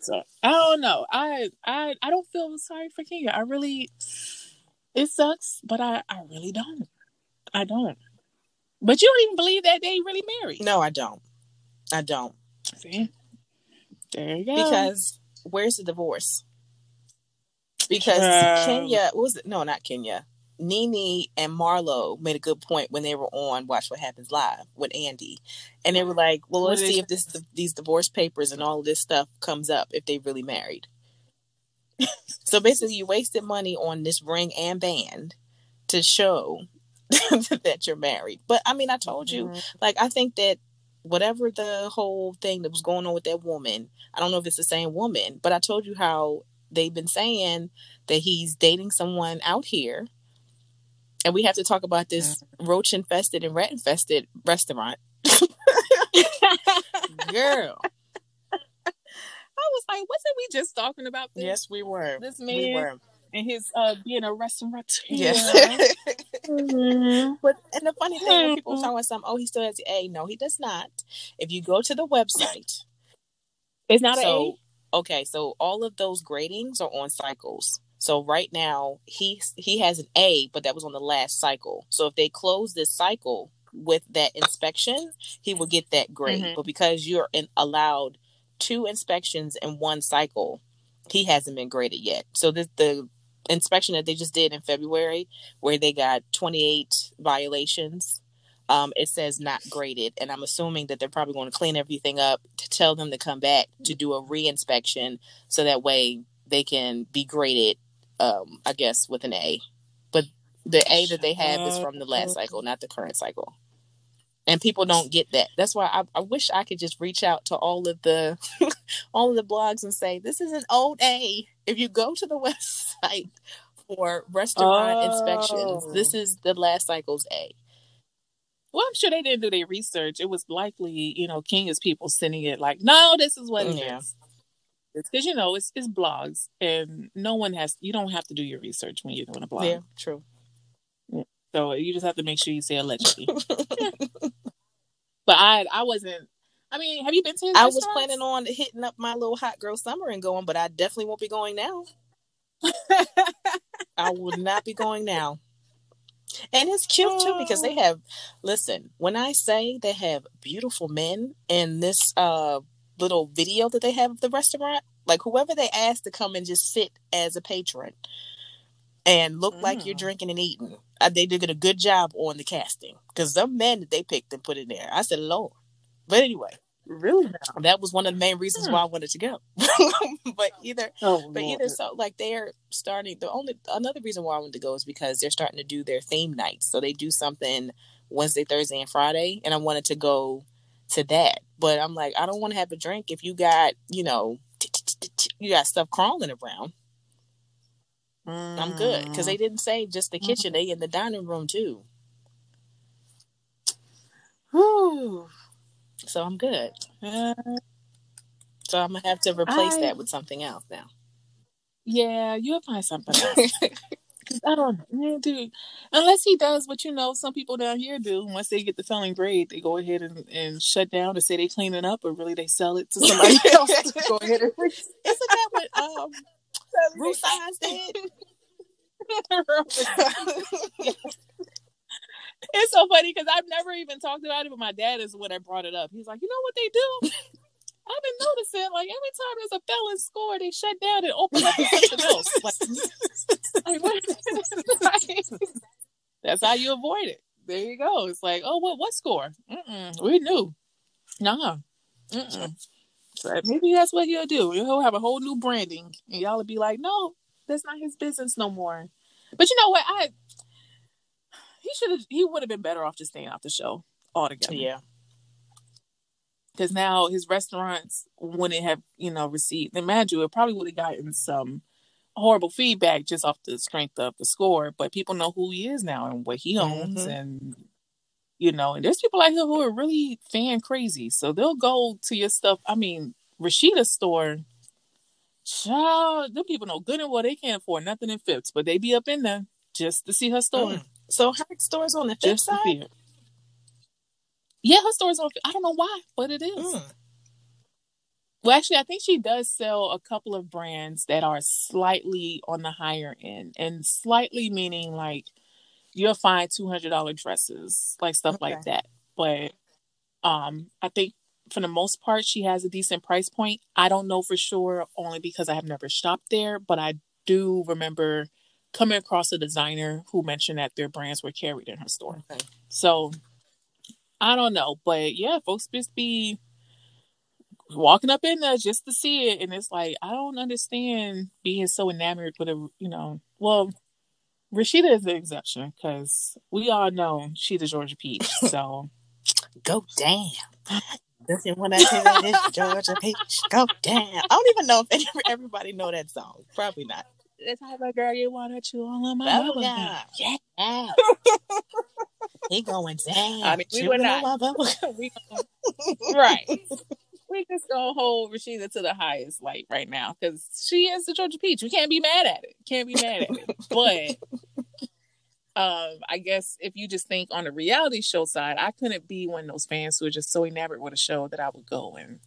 so I don't know. I, I, I don't feel sorry for Kenya. I really, it sucks, but I, I really don't. I don't. But you don't even believe that they really married. No, I don't. I don't. See? There you go. Because where's the divorce? Because um, Kenya, what was it? No, not Kenya. Nene and Marlo made a good point when they were on Watch What Happens Live with Andy. And they were like, well, let's see if this these divorce papers and all of this stuff comes up if they really married. So basically you wasted money on this ring and band to show that you're married. But I mean, I told you, mm-hmm. like, I think that whatever the whole thing that was going on with that woman, I don't know if it's the same woman, but I told you how they've been saying that he's dating someone out here. And we have to talk about this roach infested and rat infested restaurant. Girl. I was like, wasn't we just talking about this? Yes, we were. This man we were. And his uh, being a restaurateur. Yes. Mm-hmm. But and the funny thing when people talk about something, oh, he still has the A. No, he does not. If you go to the website, it's not so, an A. Okay, so all of those gradings are on cycles. So right now he he has an A, but that was on the last cycle. So if they close this cycle with that inspection, he will get that grade. Mm-hmm. But because you're in, allowed two inspections in one cycle, he hasn't been graded yet. So the the inspection that they just did in February, where they got twenty-eight violations, um, it says not graded. And I'm assuming that they're probably going to clean everything up to tell them to come back to do a re-inspection. So that way they can be graded, um, I guess, with an A. But the A that they have is from the last cycle, not the current cycle. And people don't get that. That's why I, I wish I could just reach out to all of the all of the blogs and say, this is an old A. If you go to the website for restaurant oh. inspections, this is the last cycle's A. Well, I'm sure they didn't do their research. It was likely, you know, Kenya's people sending it like, no, this is what yeah. it is. Because, you know, it's it's blogs and no one has, you don't have to do your research when you're doing a blog. Yeah, true. So you just have to make sure you say allegedly. But I I wasn't, I mean, have you been to his I restaurants? Was planning on hitting up my little hot girl summer and going, but I definitely won't be going now. I will not be going now. And it's cute too, because they have, listen, when I say they have beautiful men in this uh, little video that they have of the restaurant, like whoever they ask to come and just sit as a patron and look mm. like you're drinking and eating. I, they did a good job on the casting because some men that they picked and put in there. I said, Lord. But anyway, really, no. That was one of the main reasons hmm. why I wanted to go. but either, oh, but Lord. either so like they're starting. The only another reason why I wanted to go is because they're starting to do their theme nights. So they do something Wednesday, Thursday, and Friday, and I wanted to go to that. But I'm like, I don't want to have a drink if you got, you know, you got stuff crawling around. I'm good because they didn't say just the kitchen; they in the dining room too. Whew. So I'm good. Uh, so I'm gonna have to replace I, that with something else now. Yeah, you'll find something else. Because I don't, dude. Unless he does what you know, some people down here do. Once they get the failing grade, they go ahead and, and shut down to say they cleaning up, but really they sell it to somebody else. Go ahead and isn't that what? Um, Ruth Signs did. It's so funny because I've never even talked about it, but my dad is when I brought it up. He's like, you know what they do? I've been noticing, like, every time there's a felon score, they shut down and open up to something else. Like, like, that's how you avoid it. There you go. It's like, oh, what, what score? Mm-mm, we knew. Nah. Mm-mm. Maybe that's what he'll do. He'll have a whole new branding, and y'all will be like, "No, that's not his business no more." But you know what? I he should have. He would have been better off just staying off the show altogether. Yeah, because now his restaurants wouldn't have, you know, received. And mind you, it probably would have gotten some horrible feedback just off the strength of the score. But people know who he is now and what he owns, mm-hmm. and. You know, and there's people out here who are really fan crazy. So they'll go to your stuff. I mean, Rashida's store, Child, them people know good and well they can't afford nothing in Phipps, but they be up in there just to see her store. Mm. So her store's on the Phipps side? Yeah, her store's on, I don't know why, but it is. Mm. Well, actually, I think she does sell a couple of brands that are slightly on the higher end. And slightly meaning, like, you'll find two hundred dollars dresses, like stuff okay. like that. But um, I think for the most part, she has a decent price point. I don't know for sure, only because I have never shopped there. But I do remember coming across a designer who mentioned that their brands were carried in her store. Okay. So I don't know. But yeah, folks just be walking up in there just to see it. And it's like, I don't understand being so enamored with a, you know, well, Rashida is the exception because we all know she's a Georgia peach. So go damn. Doesn't want to hear this Georgia peach. Go damn. I don't even know if everybody know that song. Probably not. The type of girl you want to chew all on my bubble gum. Yeah. He going down. I mean, we were not. we right. We just gonna hold Rashida to the highest light right now because she is the Georgia peach. You can't be mad at it. Can't be mad at it. But um, I guess if you just think on the reality show side, I couldn't be one of those fans who are just so enamored with a show that I would go and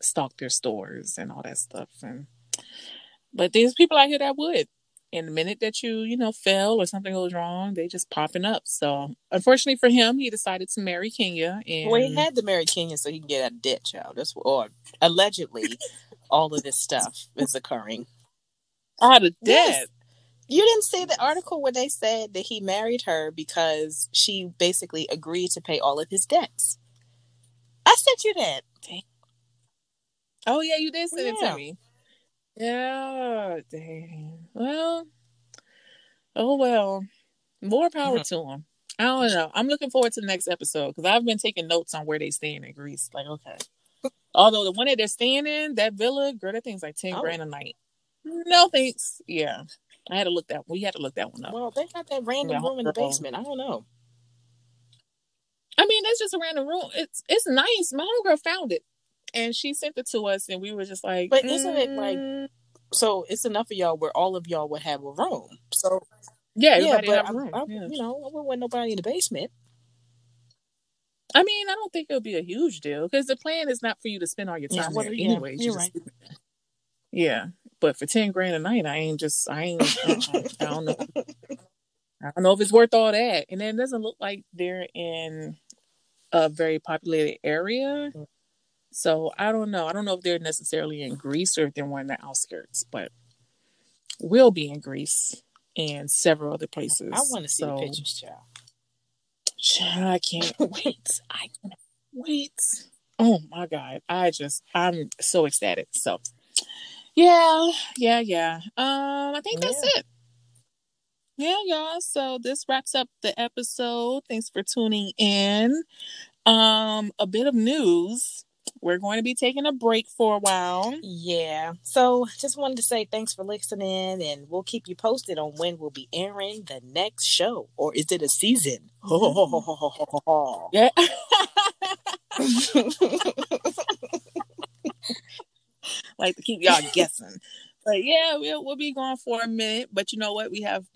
stalk their stores and all that stuff. And but there's people out here that would. And the minute that you, you know, fail or something goes wrong, they just popping up. So, unfortunately for him, he decided to marry Kenya. And well, he had to marry Kenya so he can get out of debt, child. That's what, or allegedly, all of this stuff is occurring. Out of debt? Yes. You didn't see the article where they said that he married her because she basically agreed to pay all of his debts. I sent you that. Dang. Oh, yeah, you did send yeah. it to me. Yeah, dang. Well, oh well. More power mm-hmm. to him. I don't know. I'm looking forward to the next episode because I've been taking notes on where they staying in Greece. Like, okay. Although the one that they're staying in, that villa, girl, that thing's like ten oh. grand a night. No thanks. Yeah, I had to look that. We had to look that one up. Well, they got that random yeah, room in the basement. I don't know. I mean, that's just a random room. It's it's nice. My homegirl found it. And she sent it to us, and we were just like... But isn't it like... So, it's enough of y'all where all of y'all would have a room. So, yeah, yeah, but, I, room. I, yeah. you know, I wouldn't want nobody in the basement. I mean, I don't think it'll be a huge deal, because the plan is not for you to spend all your time yeah, well, there yeah, anyway. You're right. Just, yeah, but for ten grand a night, I ain't just... I ain't... I, I don't know. I don't know if it's worth all that. And then it doesn't look like they're in a very populated area. Mm-hmm. So I don't know. I don't know if they're necessarily in Greece or if they're one in the outskirts, but we'll be in Greece and several other places. I want to see so, the pictures, child. Child, I can't wait. I can't wait. Oh my God. I just, I'm so ecstatic. So yeah, yeah, yeah. Um, I think that's yeah. it. Yeah, y'all. So this wraps up the episode. Thanks for tuning in. Um, a bit of news. We're going to be taking a break for a while. Yeah. So just wanted to say thanks for listening, and we'll keep you posted on when we'll be airing the next show. Or is it a season? Yeah. Like to keep y'all guessing. But yeah, we'll, we'll be going for a minute. But you know what? We have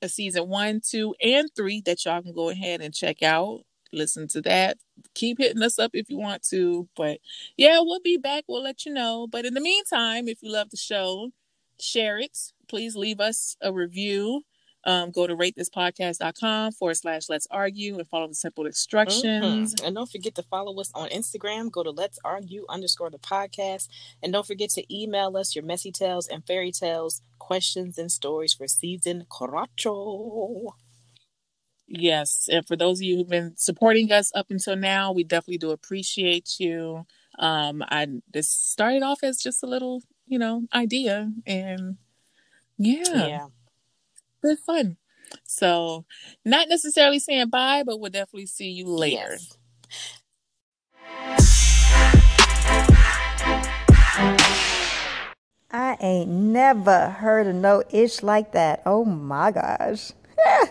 a season one, two, and three that y'all can go ahead and check out. Listen to that. Keep hitting us up if you want to. But yeah, we'll be back. We'll let you know. But in the meantime, if you love the show, share it. Please leave us a review. Um, go to ratethispodcast.com forward slash let's argue and follow the simple instructions. Mm-hmm. And don't forget to follow us on Instagram. Go to let's argue underscore the podcast. And don't forget to email us your messy tales and fairy tales, questions and stories for season cuatro. Yes, and for those of you who've been supporting us up until now, we definitely do appreciate you. Um, I this started off as just a little, you know, idea, and yeah, yeah, good fun. So, not necessarily saying bye, but we'll definitely see you later. I ain't never heard of no ish like that. Oh my gosh.